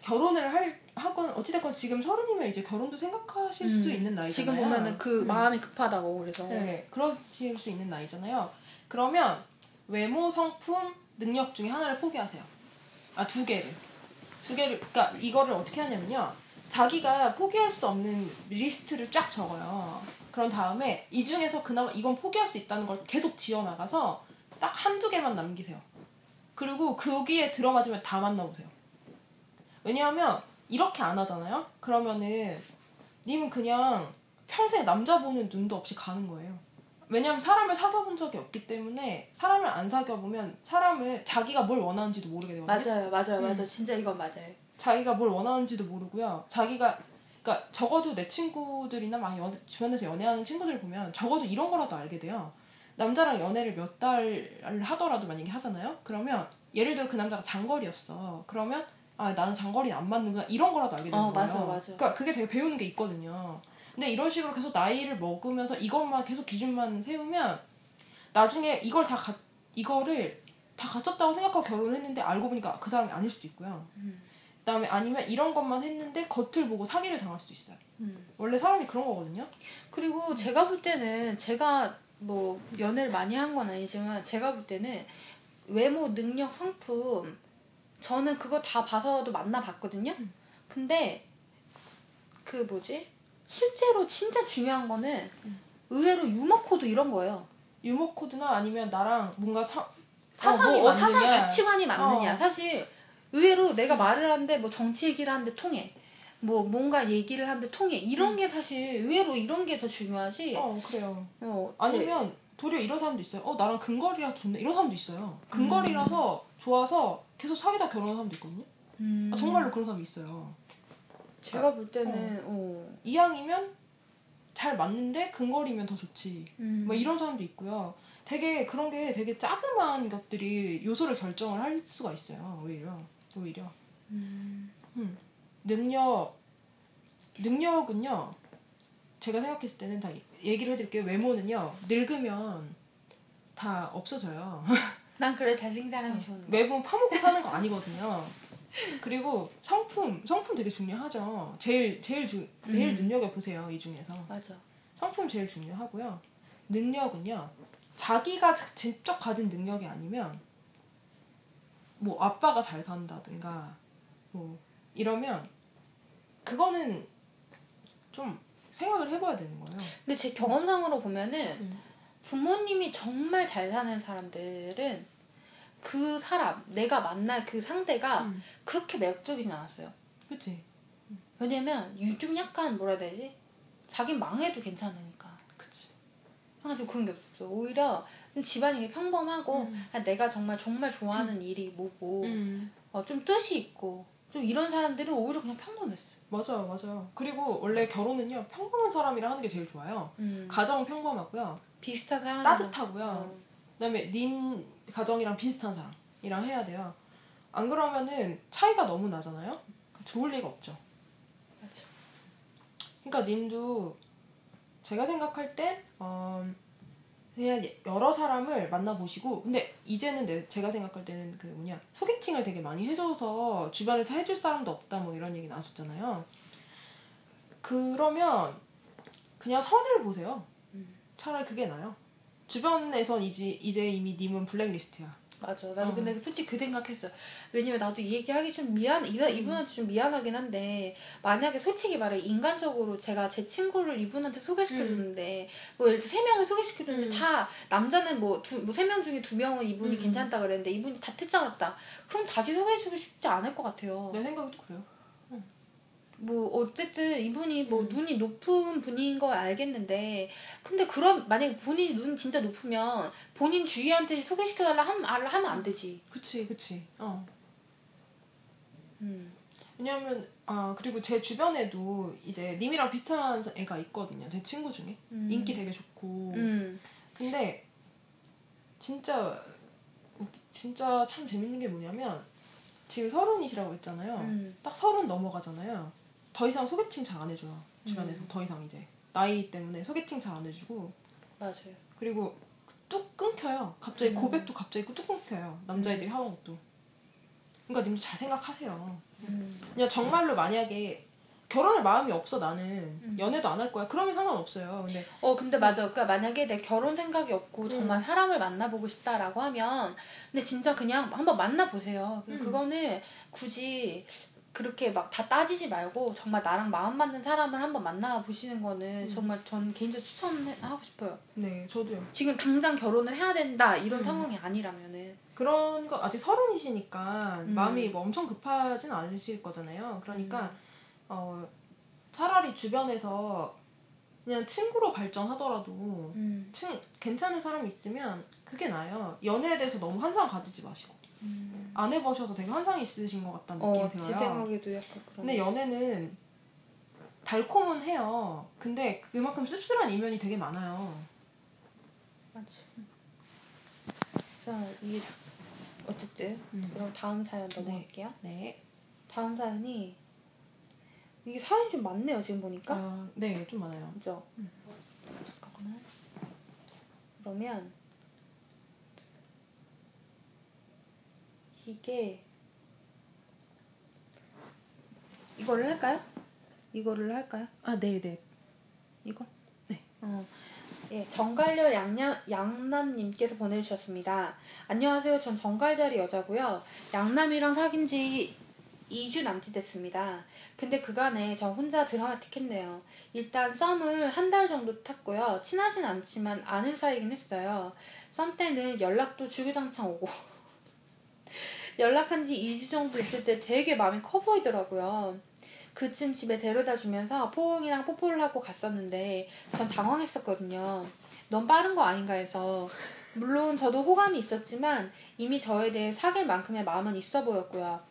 결혼을 할, 하건, 어찌됐건 지금 서른이면 이제 결혼도 생각하실 음, 수도 있는 나이잖아요. 지금 보면은 그 음. 마음이 급하다고, 그래서. 네, 그러실 수 있는 나이잖아요. 그러면 외모, 성품, 능력 중에 하나를 포기하세요. 아, 두 개를. 두 개를, 그러니까 이거를 어떻게 하냐면요. 자기가 포기할 수 없는 리스트를 쫙 적어요. 그런 다음에 이 중에서 그나마 이건 포기할 수 있다는 걸 계속 지어나가서 딱 한두 개만 남기세요. 그리고 거기에 들어맞으면 다 만나보세요. 왜냐하면 이렇게 안 하잖아요. 그러면은 님은 그냥 평생 남자 보는 눈도 없이 가는 거예요. 왜냐하면 사람을 사귀어본 적이 없기 때문에 사람을 안 사귀어보면 사람을 자기가 뭘 원하는지도 모르게 되거든요. 맞아요. 맞아요. 음. 맞아요. 진짜 이건 맞아요. 자기가 뭘 원하는지도 모르고요. 자기가 그러니까 적어도 내 친구들이나 막 연, 주변에서 연애하는 친구들 보면 적어도 이런 거라도 알게 돼요. 남자랑 연애를 몇 달을 하더라도 만약에 하잖아요. 그러면 예를 들어 그 남자가 장거리였어. 그러면 아 나는 장거리는 안 맞는구나 이런 거라도 알게 되는 어, 거예요. 맞아, 맞아. 그러니까 그게 되게 배우는 게 있거든요. 근데 이런 식으로 계속 나이를 먹으면서 이것만 계속 기준만 세우면 나중에 이걸 다 가, 이거를 다 갖췄다고 생각하고 결혼을 했는데 알고 보니까 그 사람이 아닐 수도 있고요. 음. 그다음에 아니면 이런 것만 했는데 겉을 보고 사기를 당할 수도 있어요. 음. 원래 사람이 그런 거거든요. 그리고 음. 제가 볼 때는 제가 뭐 연애를 많이 한 건 아니지만 제가 볼 때는 외모, 능력, 성품 저는 그거 다 봐서도 만나봤거든요. 음. 근데 그 뭐지? 실제로 진짜 중요한 거는 음. 의외로 유머 코드 이런 거예요. 유머 코드나 아니면 나랑 뭔가 사, 사상이 어, 뭐, 맞느냐. 사상 가치관이 맞느냐. 어. 사실 의외로 내가 말을 하는데 뭐 정치 얘기를 하는데 통해. 뭐 뭔가 얘기를 하는데 통해. 이런 음. 게 사실 의외로 이런 게 더 중요하지. 어 그래요. 어, 아니면 제... 도리어 이런 사람도 있어요. 어 나랑 근거리라서 좋네. 이런 사람도 있어요. 근거리라서 음. 좋아서 계속 사귀다 결혼한 사람도 있거든요. 음. 아, 정말로 그런 사람이 있어요. 제가 볼 때는 어. 어. 이왕이면 잘 맞는데 근거리면 더 좋지. 음. 뭐 이런 사람도 있고요. 되게 그런 게 되게 자그마한 것들이 요소를 결정을 할 수가 있어요. 오히려 오히려. 음. 음. 능력 능력은요. 제가 생각했을 때는 다 얘기를 해드릴게요. 외모는요. 늙으면 다 없어져요. 난 그래 잘생긴 사람이 좋은데. 매번 파먹고 사는 거 아니거든요. 그리고 성품, 성품 되게 중요하죠. 제일 제일 주, 제일 음. 눈여겨 보세요 이 중에서. 맞아. 성품 제일 중요하고요. 능력은요. 자기가 직접 가진 능력이 아니면 뭐 아빠가 잘 산다든가 뭐 이러면 그거는 좀 생각을 해봐야 되는 거예요. 근데 제 경험상으로 보면은 음. 부모님이 정말 잘 사는 사람들은. 그 사람, 내가 만날 그 상대가 음. 그렇게 매력적이진 않았어요. 그치. 왜냐면, 좀 약간, 뭐라 해야 되지? 자긴 망해도 괜찮으니까. 그치. 약간 좀 그런 게 없어. 오히려, 좀 집안이 평범하고, 음. 내가 정말, 정말 좋아하는 음. 일이 뭐고, 음. 어, 좀 뜻이 있고, 좀 이런 사람들은 오히려 그냥 평범했어요. 맞아요, 맞아요. 그리고 원래 결혼은요, 평범한 사람이랑 하는 게 제일 좋아요. 음. 가정은 평범하고요. 비슷한 사람 따뜻하고요. 어. 그 다음에 님 가정이랑 비슷한 사람이랑 해야 돼요. 안 그러면은 차이가 너무 나잖아요. 좋을 리가 없죠. 맞아. 그러니까 님도 제가 생각할 땐 어, 그냥 여러 사람을 만나보시고 근데 이제는 내, 제가 생각할 때는 그 뭐냐 소개팅을 되게 많이 해줘서 주변에서 해줄 사람도 없다 뭐 이런 얘기 나왔었잖아요. 그러면 그냥 선을 보세요. 차라리 그게 나아요. 주변에선 이제, 이제 이미 님은 블랙리스트야. 맞아. 나도 어. 근데 솔직히 그 생각했어요. 왜냐면 나도 이 얘기하기 좀 미안, 이분한테 좀 미안하긴 한데 만약에 솔직히 말해 인간적으로 제가 제 친구를 이분한테 소개시켜줬는데 음. 뭐 예를 들어 세 명을 소개시켜줬는데 음. 다 남자는 뭐 두, 뭐 세 명 중에 두 명은 이분이 음. 괜찮다 그랬는데 이분이 다 퇴짜났다. 그럼 다시 소개시키고 싶지 않을 것 같아요. 내 생각도 그래요. 뭐 어쨌든 이분이 뭐 음. 눈이 높은 분인 걸 알겠는데 근데 그럼 만약에 본인이 눈이 진짜 높으면 본인 주위한테 소개시켜달라 하면, 하면 안 되지. 그치 그치 어. 음. 왜냐면 아 그리고 제 주변에도 이제 님이랑 비슷한 애가 있거든요. 제 친구 중에 음. 인기 되게 좋고 음. 근데 진짜 진짜 참 재밌는 게 뭐냐면 지금 서른이시라고 했잖아요. 음. 딱 서른 넘어가잖아요. 더 이상 소개팅 잘 안 해줘요. 주변에서 음. 더 이상 이제 나이 때문에 소개팅 잘 안 해주고 맞아요. 그리고 뚝 끊겨요. 갑자기 음. 고백도 갑자기 뚝 끊겨요. 남자애들이 음. 하는 것도. 그러니까 님도 잘 생각하세요. 음. 그냥 정말로 만약에 결혼할 마음이 없어 나는 음. 연애도 안 할 거야. 그러면 상관없어요. 근데 어 근데 맞아. 그러니까 만약에 내 결혼 생각이 없고 정말 음. 사람을 만나보고 싶다라고 하면 근데 진짜 그냥 한번 만나보세요. 음. 그거는 굳이 그렇게 막 다 따지지 말고 정말 나랑 마음 맞는 사람을 한번 만나보시는 거는 음. 정말 전 개인적으로 추천하고 싶어요. 네, 저도요. 지금 당장 결혼을 해야 된다 이런 음. 상황이 아니라면은 그런 거 아직 서른이시니까 음. 마음이 뭐 엄청 급하진 않으실 거잖아요. 그러니까 음. 어 차라리 주변에서 그냥 친구로 발전하더라도 음. 친, 괜찮은 사람이 있으면 그게 나아요. 연애에 대해서 너무 환상 가지지 마시고 음. 안 해보셔서 되게 환상이 있으신 것 같다는 어, 느낌이 들어요. 제 생각에도 약간 그런. 근데 연애는 달콤은 해요. 근데 그만큼 씁쓸한 이면이 되게 많아요. 맞지. 자, 이게 어쨌든 음. 그럼 다음 사연 넘어갈게요. 네. 네. 다음 사연이 이게 사연이 좀 많네요 지금 보니까. 아, 네, 좀 많아요. 그죠. 음. 잠깐만. 그러면 이게 이거를 할까요? 이거를 할까요? 아, 네, 네. 이거? 네. 어. 예, 정갈녀 양남, 양남님께서 보내주셨습니다. 안녕하세요. 전 정갈자리 여자고요. 양남이랑 사귄 지 이 주 남짓 됐습니다. 근데 그간에 저 혼자 드라마틱했네요. 일단 썸을 한 달 정도 탔고요. 친하진 않지만 아는 사이긴 했어요. 썸 때는 연락도 주구장창 오고 연락한 지 이 주 정도 있을 때 되게 마음이 커 보이더라고요. 그쯤 집에 데려다 주면서 포옹이랑 뽀뽀를 하고 갔었는데 전 당황했었거든요. 넌 빠른 거 아닌가 해서. 물론 저도 호감이 있었지만 이미 저에 대해 사귈 만큼의 마음은 있어 보였고요.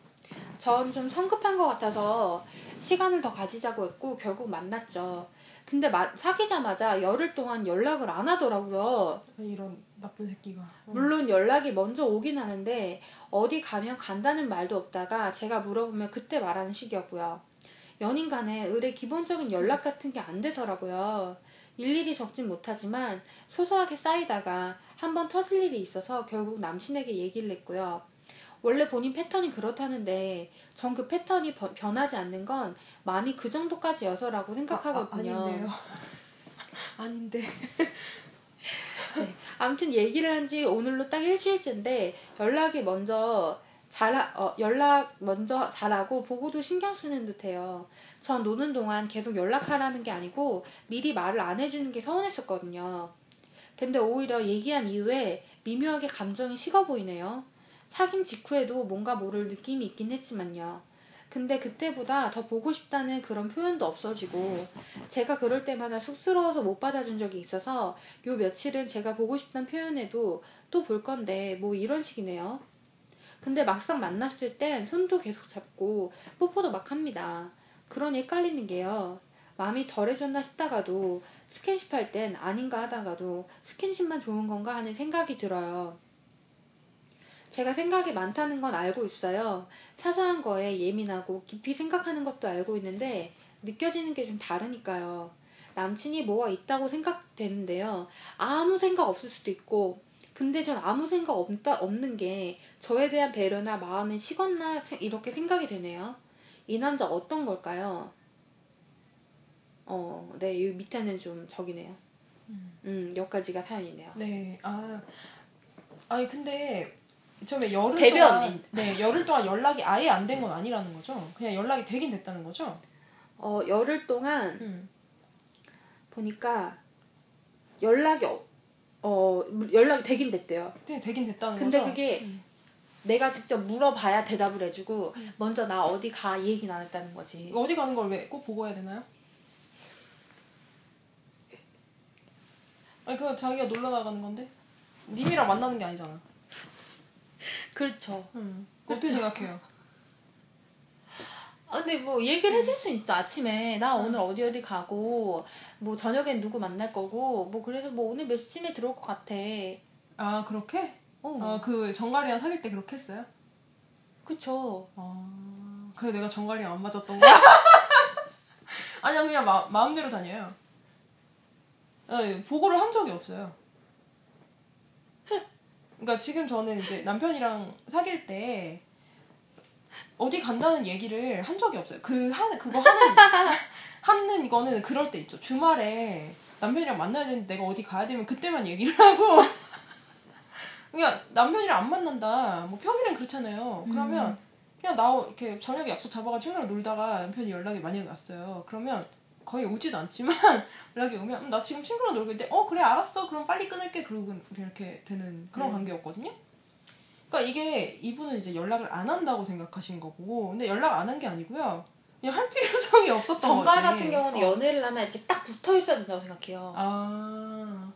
전 좀 성급한 것 같아서 시간을 더 가지자고 했고 결국 만났죠. 근데 마, 사귀자마자 열흘 동안 연락을 안 하더라고요. 이런 나쁜 새끼가. 어. 물론 연락이 먼저 오긴 하는데 어디 가면 간다는 말도 없다가 제가 물어보면 그때 말하는 식이었고요. 연인 간에 의례 기본적인 연락 같은 게 안 되더라고요. 일일이 적진 못하지만 소소하게 쌓이다가 한번 터질 일이 있어서 결국 남친에게 얘기를 했고요. 원래 본인 패턴이 그렇다는데 전 그 패턴이 버, 변하지 않는 건 마음이 그 정도까지여서라고 생각하거든요. 아, 아, 아닌데요. 아닌데. 네, 아무튼 얘기를 한 지 오늘로 딱 일주일째인데 연락이 먼저 잘하, 어, 연락 먼저 잘하고 보고도 신경 쓰는 듯해요. 전 노는 동안 계속 연락하라는 게 아니고 미리 말을 안 해주는 게 서운했었거든요. 근데 오히려 얘기한 이후에 미묘하게 감정이 식어 보이네요. 사귄 직후에도 뭔가 모를 느낌이 있긴 했지만요. 근데 그때보다 더 보고 싶다는 그런 표현도 없어지고 제가 그럴 때마다 쑥스러워서 못 받아준 적이 있어서 요 며칠은 제가 보고 싶다는 표현에도 또 볼 건데 뭐 이런 식이네요. 근데 막상 만났을 땐 손도 계속 잡고 뽀뽀도 막 합니다. 그러니 헷갈리는 게요. 마음이 덜해졌나 싶다가도 스킨십 할 땐 아닌가 하다가도 스킨십만 좋은 건가 하는 생각이 들어요. 제가 생각이 많다는 건 알고 있어요. 사소한 거에 예민하고 깊이 생각하는 것도 알고 있는데 느껴지는 게 좀 다르니까요. 남친이 뭐가 있다고 생각되는데요. 아무 생각 없을 수도 있고 근데 전 아무 생각 없다, 없는 게 저에 대한 배려나 마음이 식었나 이렇게 생각이 되네요. 이 남자 어떤 걸까요? 어, 네, 이 밑에는 좀 적이네요. 음, 음 여기까지가 사연이네요. 네, 아, 아니 근데 처음에 열흘 동안, 네, 열흘 동안 연락이 아예 안 된 건 아니라는 거죠? 그냥 연락이 되긴 됐다는 거죠? 어, 열흘 동안 음. 보니까 연락이 없. 어 연락이 되긴 됐대요. 네, 되긴 됐다는 근데 거죠? 근데 그게 음. 내가 직접 물어봐야 대답을 해주고 음. 먼저 나 어디 가 이 얘기는 안 했다는 거지. 어디 가는 걸 왜 꼭 보고 해야 되나요? 아니 그거 자기가 놀러 나가는 건데 님이랑 만나는 게 아니잖아. 그렇죠. 음. 어떻게 그렇죠. 생각해요? 아, 근데 뭐 얘기를 해줄 수 있죠. 아침에 나 오늘 응. 어디 어디 가고 뭐 저녁엔 누구 만날 거고 뭐 그래서 뭐 오늘 몇 시쯤에 들어올 것 같아. 아 그렇게? 어. 아, 그 정갈이랑 사귈 때 그렇게 했어요? 그쵸. 아 그래서 내가 정갈이랑 안 맞았던 거야? 아니야 그냥 마, 마음대로 다녀요. 아니, 보고를 한 적이 없어요. 그러니까 지금 저는 이제 남편이랑 사귈 때 어디 간다는 얘기를 한 적이 없어요. 그, 하, 그거 하는, 하는 거는 그럴 때 있죠. 주말에 남편이랑 만나야 되는데 내가 어디 가야 되면 그때만 얘기를 하고. 그냥 남편이랑 안 만난다. 뭐 평일엔 그렇잖아요. 그러면 음. 그냥 나 이렇게 저녁에 약속 잡아가지고 친구랑 놀다가 남편이 연락이 많이 왔어요. 그러면 거의 오지도 않지만 연락이 오면 음, 나 지금 친구랑 놀고 있는데 어, 그래, 알았어. 그럼 빨리 끊을게. 그러고 이렇게 되는 그런 음. 관계였거든요. 그러니까 이게 이분은 이제 연락을 안 한다고 생각하신 거고 근데 연락 안 한 게 아니고요. 그냥 할 필요성이 없었던 거지. 정갈 같은 경우는 어. 연애를 하면 이렇게 딱 붙어 있어야 된다고 생각해요. 아.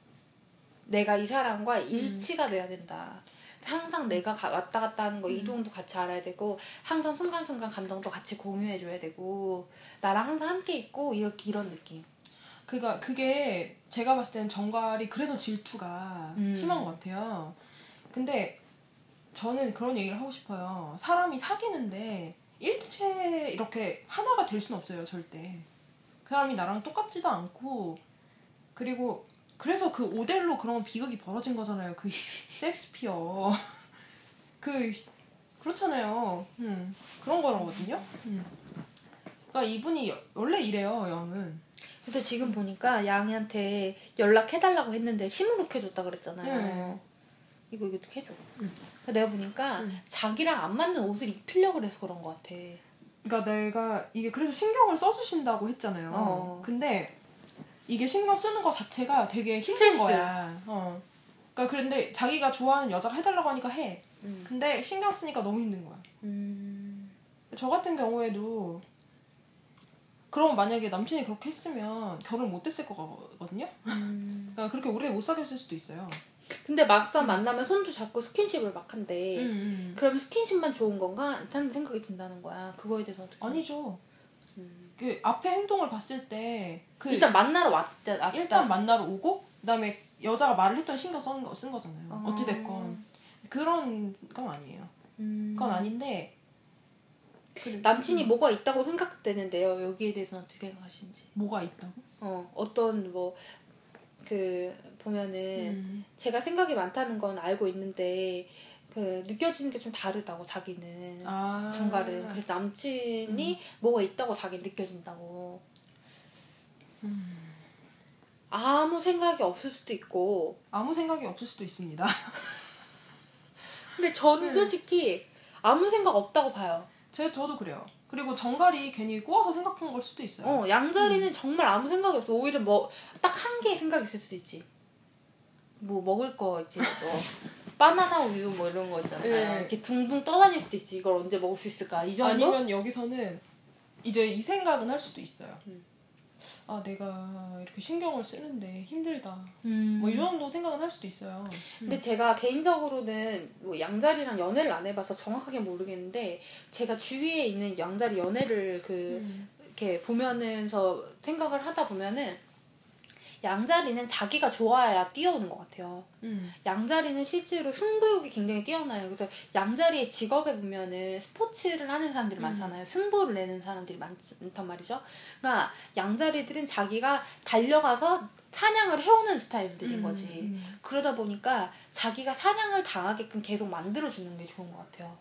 내가 이 사람과 일치가 음. 돼야 된다. 항상 내가 가, 왔다 갔다 하는 거 음. 이동도 같이 알아야 되고 항상 순간순간 감정도 같이 공유해줘야 되고 나랑 항상 함께 있고 이렇게 이런 느낌. 그니까 그게 제가 봤을 때는 정갈이 그래서 질투가 음. 심한 것 같아요. 근데 저는 그런 얘기를 하고 싶어요. 사람이 사귀는데 일체 이렇게 하나가 될 수는 없어요. 절대. 그 사람이 나랑 똑같지도 않고 그리고 그래서 그 오델로 그런 비극이 벌어진 거잖아요. 그 섹스피어 그 그렇잖아요. 음, 그런 거라거든요. 음. 그러니까 이분이 원래 이래요. 영은. 근데 지금 보니까 양이한테 연락해달라고 했는데 시무룩해줬다 그랬잖아요. 네. 이거 이거 어떻게 해줘? 응. 내가 보니까 응. 자기랑 안 맞는 옷을 입히려고 그래서 그런 것 같아. 그러니까 내가 이게 그래서 신경을 써주신다고 했잖아요. 어. 근데 이게 신경 쓰는 거 자체가 되게 힘든 스트레스. 거야. 어. 그러니까 그런데 자기가 좋아하는 여자가 해달라고 하니까 해. 응. 근데 신경 쓰니까 너무 힘든 거야. 음. 저 같은 경우에도. 그럼 만약에 남친이 그렇게 했으면 결혼 못했을 거거든요. 음. 그러니까 그렇게 오래 못 사귀었을 수도 있어요. 근데 막상 음. 만나면 손도 잡고 스킨십을 막 한대. 음, 음. 그러면 스킨십만 좋은 건가? 라는 생각이 든다는 거야. 그거에 대해서 어떻게 아니죠. 음. 그 앞에 행동을 봤을 때 그 일단 만나러 왔다, 왔다. 일단 만나러 오고 그다음에 여자가 말을 했던 신경 쓴, 거, 쓴 거잖아요. 어. 어찌됐건. 그런 건 아니에요. 음. 그건 아닌데 그래. 남친이 음. 뭐가 있다고 생각되는데요. 여기에 대해서는 어떻게 생각하시는지. 뭐가 있다고? 어, 어떤 뭐 그 보면은 음. 제가 생각이 많다는 건 알고 있는데 그 느껴지는 게 좀 다르다고 자기는 아. 정갈은. 그래서 남친이 음. 뭐가 있다고 자기는 느껴진다고. 음. 아무 생각이 없을 수도 있고. 아무 생각이 없을 수도 있습니다. 근데 저는 음. 솔직히 아무 생각 없다고 봐요. 제, 저도 그래요. 그리고 정갈이 괜히 꼬아서 생각한 걸 수도 있어요. 어, 양자리는 음. 정말 아무 생각이 없어. 오히려 뭐 딱 한 개의 생각이 있을 수 있지. 뭐 먹을 거 있지. 뭐 바나나 우유 뭐 이런 거 있잖아요. 네. 이렇게 둥둥 떠다닐 수도 있지. 이걸 언제 먹을 수 있을까? 이 정도? 아니면 여기서는 이제 이 생각은 할 수도 있어요. 음. 아 내가 이렇게 신경을 쓰는데 힘들다. 음. 뭐 이 정도 생각은 할 수도 있어요. 근데 음. 제가 개인적으로는 뭐 양자리랑 연애를 안 해봐서 정확하게 모르겠는데 제가 주위에 있는 양자리 연애를 그 음. 이렇게 보면서 생각을 하다 보면은 양자리는 자기가 좋아야 뛰어오는 것 같아요. 음. 양자리는 실제로 승부욕이 굉장히 뛰어나요. 그래서 양자리의 직업에 보면은 스포츠를 하는 사람들이 음. 많잖아요. 승부를 내는 사람들이 많, 많단 말이죠. 그러니까 양자리들은 자기가 달려가서 사냥을 해오는 스타일들인 거지. 음. 그러다 보니까 자기가 사냥을 당하게끔 계속 만들어주는 게 좋은 것 같아요.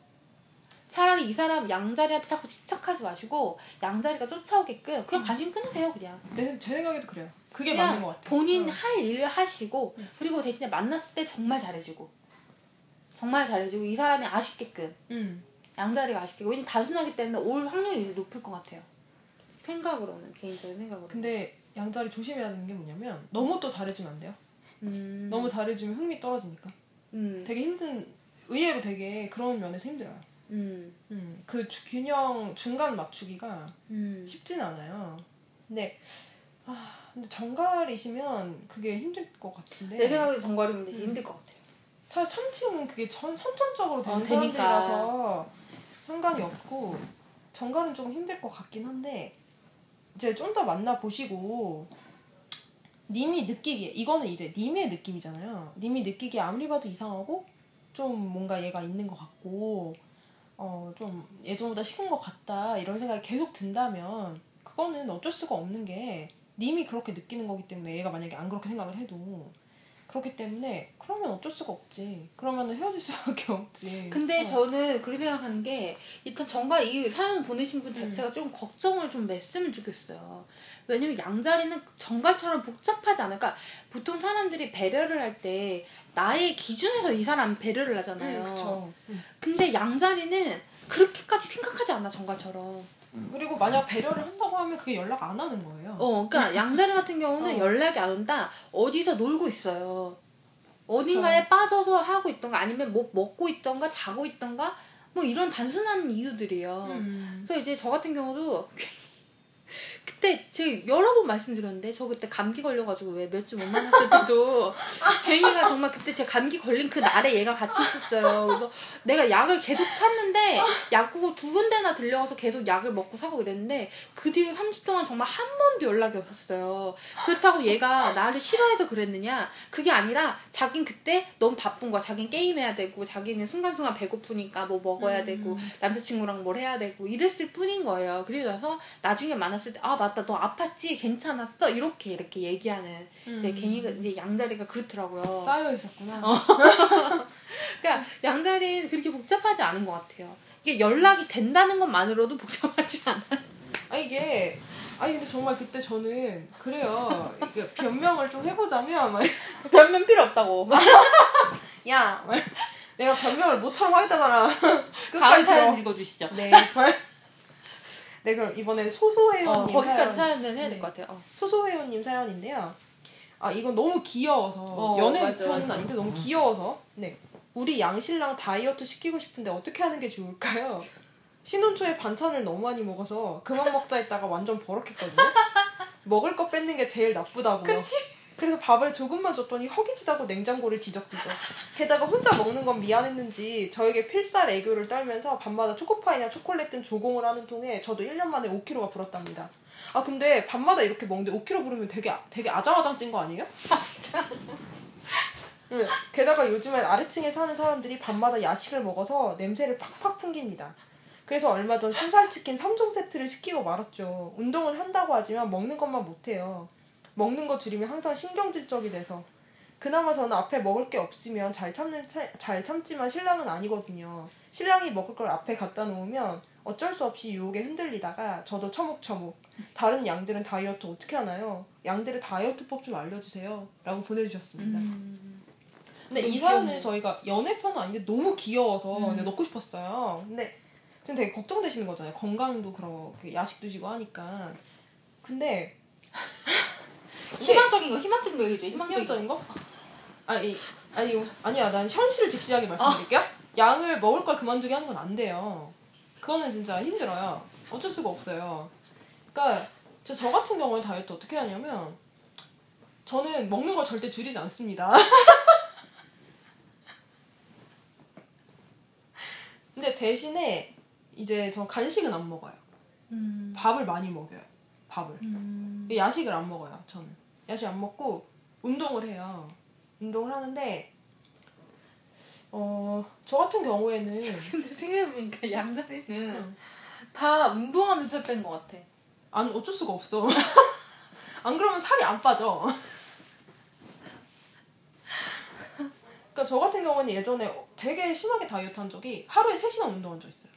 차라리 이 사람 양자리한테 자꾸 집착하지 마시고 양자리가 쫓아오게끔 그냥 관심 끊으세요. 그냥 내, 제 생각에도 그래요. 그게 맞는 것 같아요. 본인 어. 할 일을 하시고 응. 그리고 대신에 만났을 때 정말 잘해주고 정말 잘해주고 이 사람이 아쉽게끔 응. 양자리가 아쉽게끔 왜냐면 단순하기 때문에 올 확률이 높을 것 같아요. 생각으로는 개인적인 생각으로는. 근데 양자리 조심해야 되는 게 뭐냐면 너무 또 잘해주면 안 돼요. 음. 너무 잘해주면 흥미 떨어지니까 음. 되게 힘든 의외로 되게 그런 면에서 힘들어요. 음. 음. 그 주, 균형 중간 맞추기가 음. 쉽진 않아요. 근데 아 근데 정갈이시면 그게 힘들 것 같은데 내 생각에 정갈이면 되게 음. 힘들 것 같아요. 차 천칭은 그게 전 선천적으로 되는 아, 사람들이라서 상관이 없고 정갈은 조금 힘들 것 같긴 한데 이제 좀 더 만나 보시고 님이 느끼기에 이거는 이제 님의 느낌이잖아요. 님이 느끼기에 아무리 봐도 이상하고 좀 뭔가 얘가 있는 것 같고. 어, 좀 예전보다 식은 것 같다 이런 생각이 계속 든다면 그거는 어쩔 수가 없는 게 님이 그렇게 느끼는 거기 때문에 얘가 만약에 안 그렇게 생각을 해도 그렇기 때문에 그러면 어쩔 수가 없지. 그러면 헤어질 수밖에 없지. 근데 어. 저는 그렇게 생각하는 게 일단 정말 이 사연 보내신 분 자체가 음. 좀 걱정을 좀 맸으면 좋겠어요. 왜냐면 양자리는 정갈처럼 복잡하지 않을까. 보통 사람들이 배려를 할 때 나의 기준에서 이 사람 배려를 하잖아요. 음, 그쵸. 음. 근데 양자리는 그렇게까지 생각하지 않아 정갈처럼. 그리고 만약 배려를 한다고 하면 그게 연락 안 하는 거예요. 어, 그러니까 양자리 같은 경우는 어. 연락이 안 온다. 어디서 놀고 있어요. 어딘가에 그쵸. 빠져서 하고 있던가 아니면 뭐 먹고 있던가 자고 있던가 뭐 이런 단순한 이유들이에요. 음. 그래서 이제 저 같은 경우도 그때 제가 여러 번 말씀드렸는데 저 그때 감기 걸려가지고 왜 몇 주 못 만났을 때도 갱이가 정말 그때 제가 감기 걸린 그 날에 얘가 같이 있었어요. 그래서 내가 약을 계속 샀는데 약국을 두 군데나 들려가서 계속 약을 먹고 사고 이랬는데 그 뒤로 삼 주 동안 정말 한 번도 연락이 없었어요. 그렇다고 얘가 나를 싫어해서 그랬느냐? 그게 아니라 자긴 그때 너무 바쁜 거야. 자긴 게임해야 되고 자기는 순간순간 배고프니까 뭐 먹어야 음. 되고 남자친구랑 뭘 해야 되고 이랬을 뿐인 거예요. 그리고 나서 나중에 만났을 때 아 맞다 너 아팠지? 괜찮았어? 이렇게 이렇게 얘기하는 음. 이제 갱이가 이제 양다리가 그렇더라고요. 쌓여 있었구나. 어. 그러니까 양다리는 그렇게 복잡하지 않은 것 같아요. 이게 연락이 된다는 것만으로도 복잡하지 않아요. 아 이게 아니 근데 정말 그때 저는 그래요. 이게 변명을 좀 해보자면 막 변명 필요 없다고. 야 막 내가 변명을 못하고 하겠다잖아. 끝까지 사연 읽어주시죠. 네. 네, 그럼 이번엔 소소회원님 어, 거기까지 사연... 사연은 해야 될 것 같아요. 어. 소소회원님 사연인데요. 아, 이건 너무 귀여워서 어, 연애 맞아, 편은 맞아. 아닌데 너무 귀여워서 네, 우리 양신랑 다이어트 시키고 싶은데 어떻게 하는 게 좋을까요? 신혼 초에 반찬을 너무 많이 먹어서 그만 먹자 했다가 완전 버럭했거든요. 먹을 거 뺏는 게 제일 나쁘다고요. 그치? 그래서 밥을 조금만 줬더니 허기지다고 냉장고를 뒤적뒤적. 게다가 혼자 먹는 건 미안했는지 저에게 필살 애교를 떨면서 밤마다 초코파이나 초콜릿 등 조공을 하는 통에 저도 일 년 만에 오 킬로그램가 불었답니다. 아 근데 밤마다 이렇게 먹는데 오 킬로그램 부르면 되게 되게 아장아장 찐 거 아니에요? 응. 게다가 요즘엔 아래층에 사는 사람들이 밤마다 야식을 먹어서 냄새를 팍팍 풍깁니다. 그래서 얼마 전 순살치킨 삼 종 세트를 시키고 말았죠. 운동은 한다고 하지만 먹는 것만 못해요. 먹는 거 줄이면 항상 신경질적이 돼서 그나마 저는 앞에 먹을 게 없으면 잘 참는 잘 참지만 신랑은 아니거든요. 신랑이 먹을 걸 앞에 갖다 놓으면 어쩔 수 없이 유혹에 흔들리다가 저도 처묵처묵. 다른 양들은 다이어트 어떻게 하나요? 양들의 다이어트법 좀 알려주세요. 라고 보내주셨습니다. 음... 근데 이 사연은 저희가 연애편은 아닌데 너무 귀여워서 음. 넣고 싶었어요. 근데 지금 되게 걱정되시는 거잖아요. 건강도 그렇게 야식 드시고 하니까. 근데 희망적인 거, 희망적인 거 얘기해줘. 희망적인, 희망적인 거? 아니, 아니, 아니야. 난 현실을 직시하게 말씀드릴게요. 아. 양을 먹을 걸 그만두게 하는 건 안 돼요. 그거는 진짜 힘들어요. 어쩔 수가 없어요. 그러니까 저, 저 같은 경우에 다이어트 어떻게 하냐면 저는 먹는 걸 절대 줄이지 않습니다. 근데 대신에 이제 저 간식은 안 먹어요. 음. 밥을 많이 먹어요. 밥을. 음. 야식을 안 먹어요. 저는 야식 안 먹고 운동을 해요. 운동을 하는데 어, 저 같은 경우에는 근데 생각해보니까 양다리는 응. 다 운동하면서 살 뺀 것 같아. 안 어쩔 수가 없어. 안 그러면 살이 안 빠져. 그러니까 저 같은 경우는 예전에 되게 심하게 다이어트 한 적이 하루에 세 시간 운동한 적 있어요.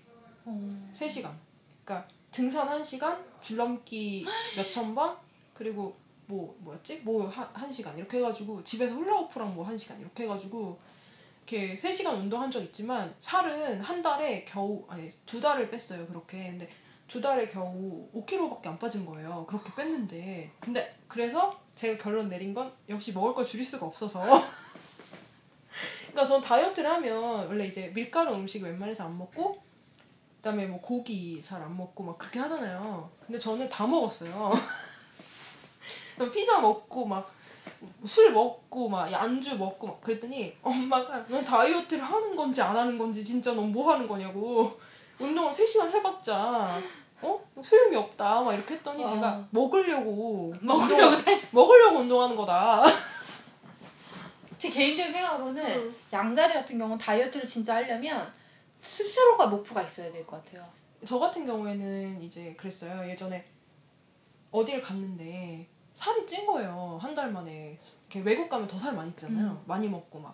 어. 세 시간. 그러니까 등산 한 시간, 줄넘기 몇천 번, 그리고 뭐, 뭐였지? 뭐 한, 한 시간 이렇게 해가지고 집에서 훌라후프랑 뭐 한 시간 이렇게 해가지고 이렇게 세 시간 운동한 적 있지만 살은 한 달에 겨우, 아니 두 달을 뺐어요 그렇게. 근데 두 달에 겨우 오 킬로그램밖에 안 빠진 거예요. 그렇게 뺐는데. 근데 그래서 제가 결론 내린 건 역시 먹을 걸 줄일 수가 없어서. 그러니까 전 다이어트를 하면 원래 이제 밀가루 음식 웬만해서 안 먹고 그다음에 뭐 고기 잘 안 먹고 막 그렇게 하잖아요. 근데 저는 다 먹었어요. 피자 먹고 막 술 먹고 막 안주 먹고 막 그랬더니 엄마가 넌 다이어트를 하는 건지 안 하는 건지 진짜 넌 뭐 하는 거냐고 운동을 세 시간 해봤자 어? 소용이 없다 막 이렇게 했더니 와. 제가 먹으려고 먹으려고 운동, 먹으려고 운동하는 거다. 제 개인적인 생각으로는 응. 양다리 같은 경우는 다이어트를 진짜 하려면 스스로가 목표가 있어야 될 것 같아요. 저 같은 경우에는 이제 그랬어요. 예전에 어딜 갔는데 살이 찐 거예요. 한 달 만에. 외국 가면 더 살 많이 찌잖아요. 음. 많이 먹고 막.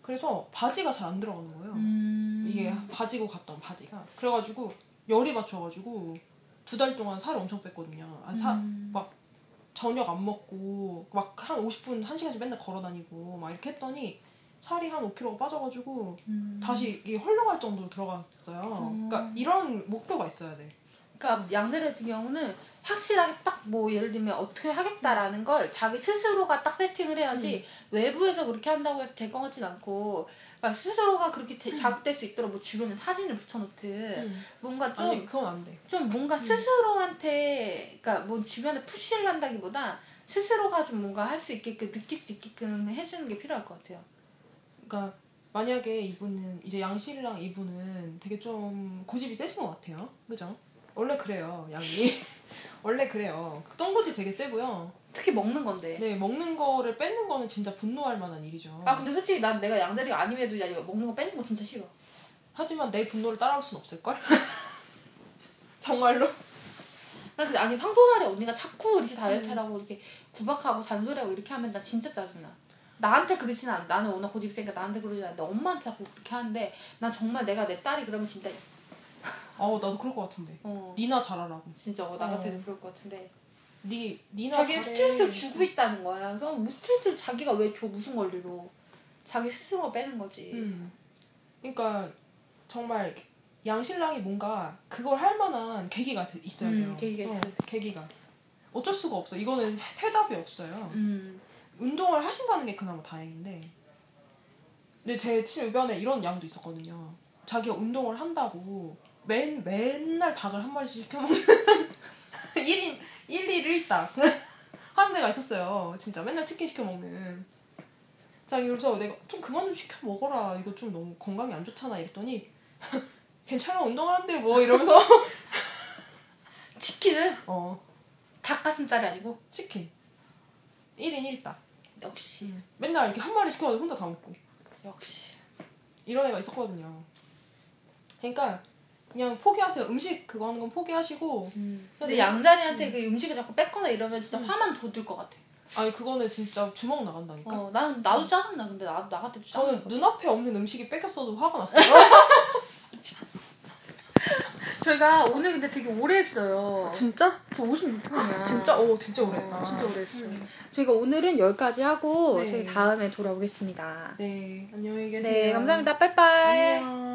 그래서 바지가 잘 안 들어가는 거예요. 음. 이게 바지고 갔던 바지가. 그래가지고 열이 맞춰가지고 두 달 동안 살을 엄청 뺐거든요. 아, 사, 음. 막 저녁 안 먹고 막 한 오십 분, 한 시간씩 맨날 걸어다니고 막 이렇게 했더니 살이 한 오 킬로그램가 빠져가지고 음. 다시 이게 헐렁할 정도로 들어갔어요. 음. 그러니까 이런 목표가 있어야 돼. 그러니까 양들 같은 경우는 확실하게 딱 뭐 예를 들면 어떻게 하겠다라는 걸 자기 스스로가 딱 세팅을 해야지 음. 외부에서 그렇게 한다고 해서 될 것 같진 않고 그러니까 스스로가 그렇게 음. 자극될 수 있도록 뭐 주변에 사진을 붙여놓든 음. 뭔가 좀 아니, 그건 안 돼. 좀 뭔가 음. 스스로한테 그러니까 뭐 주변에 푸시를 한다기보다 스스로가 좀 뭔가 할 수 있게끔 느낄 수 있게끔 해주는 게 필요할 것 같아요. 그러니까 만약에 이분은 이제 양씨랑 이분은 되게 좀 고집이 세신 것 같아요. 그죠? 원래 그래요. 양이 원래 그래요. 똥고집 되게 세고요. 특히 먹는 건데. 네, 먹는 거를 뺏는 거는 진짜 분노할 만한 일이죠. 아 근데 솔직히 난 내가 양다리가 아님에도 먹는 거 뺏는 거 진짜 싫어. 하지만 내 분노를 따라올 순 없을걸? 정말로. 난 근데 아니 평소날에 언니가 자꾸 이렇게 다이어트라고 음. 이렇게 구박하고 잔소리하고 이렇게 하면 나 진짜 짜증나. 나한테 그러진 않아. 나는 워낙 고집이 세니까 나한테 그러진 않는데 엄마한테 자꾸 그렇게 하는데 난 정말 내가 내 딸이 그러면 진짜 어 나도 그럴 것 같은데. 어. 니나 잘하라고. 진짜 어, 나 같아도 어. 그럴 것 같은데. 니 니나 자기 스트레스를 주고 있다는 거야. 그래서 뭐 스트레스를 자기가 왜 줘 무슨 권리로? 자기 스스로가 빼는 거지. 음. 그러니까 정말 양신랑이 뭔가 그걸 할 만한 계기가 있어야 돼요. 음, 계기가, 어, 계기가. 어쩔 수가 없어. 이거는 해답이 없어요. 음. 운동을 하신다는 게 그나마 다행인데. 근데 제 주변에 이런 양도 있었거든요. 자기가 운동을 한다고. 맨, 맨날 닭을 한 마리씩 시켜먹는 일 인, 일 일 일 닭 하는 데가 있었어요. 진짜 맨날 치킨 시켜먹는. 자기 그래서 내가 좀 그만 좀 시켜먹어라. 이거 좀 너무 건강이 안 좋잖아. 이랬더니 괜찮아 운동하는데 뭐 이러면서 치킨은? 어. 닭가슴살이 아니고? 치킨. 일 인 일 닭. 역시. 맨날 이렇게 한 마리 시켜가지고 혼자 다 먹고. 역시. 이런 애가 있었거든요. 그러니까 그냥 포기하세요. 음식 그거 하는 건 포기하시고. 음. 근데 양다리한테 음. 그 음식을 자꾸 뺏거나 이러면 진짜 음. 화만 돋을 것 같아. 아니 그거는 진짜 주먹 나간다니까. 어, 나는 나도 음. 짜증나. 근데 나 나갈 때도 짜증나. 저는 눈앞에 없는 음식이 뺏겼어도 화가 났어요. 저희가 오늘 근데 되게 오래 했어요. 아, 진짜? 저 오십육 분이야. 진짜? 어 진짜 오래 했다. 어, 진짜 오래 했어요. 음. 저희가 오늘은 여기까지 하고 네. 저희 다음에 돌아오겠습니다. 네. 안녕히 계세요. 네. 감사합니다. 빠이빠이. 안녕.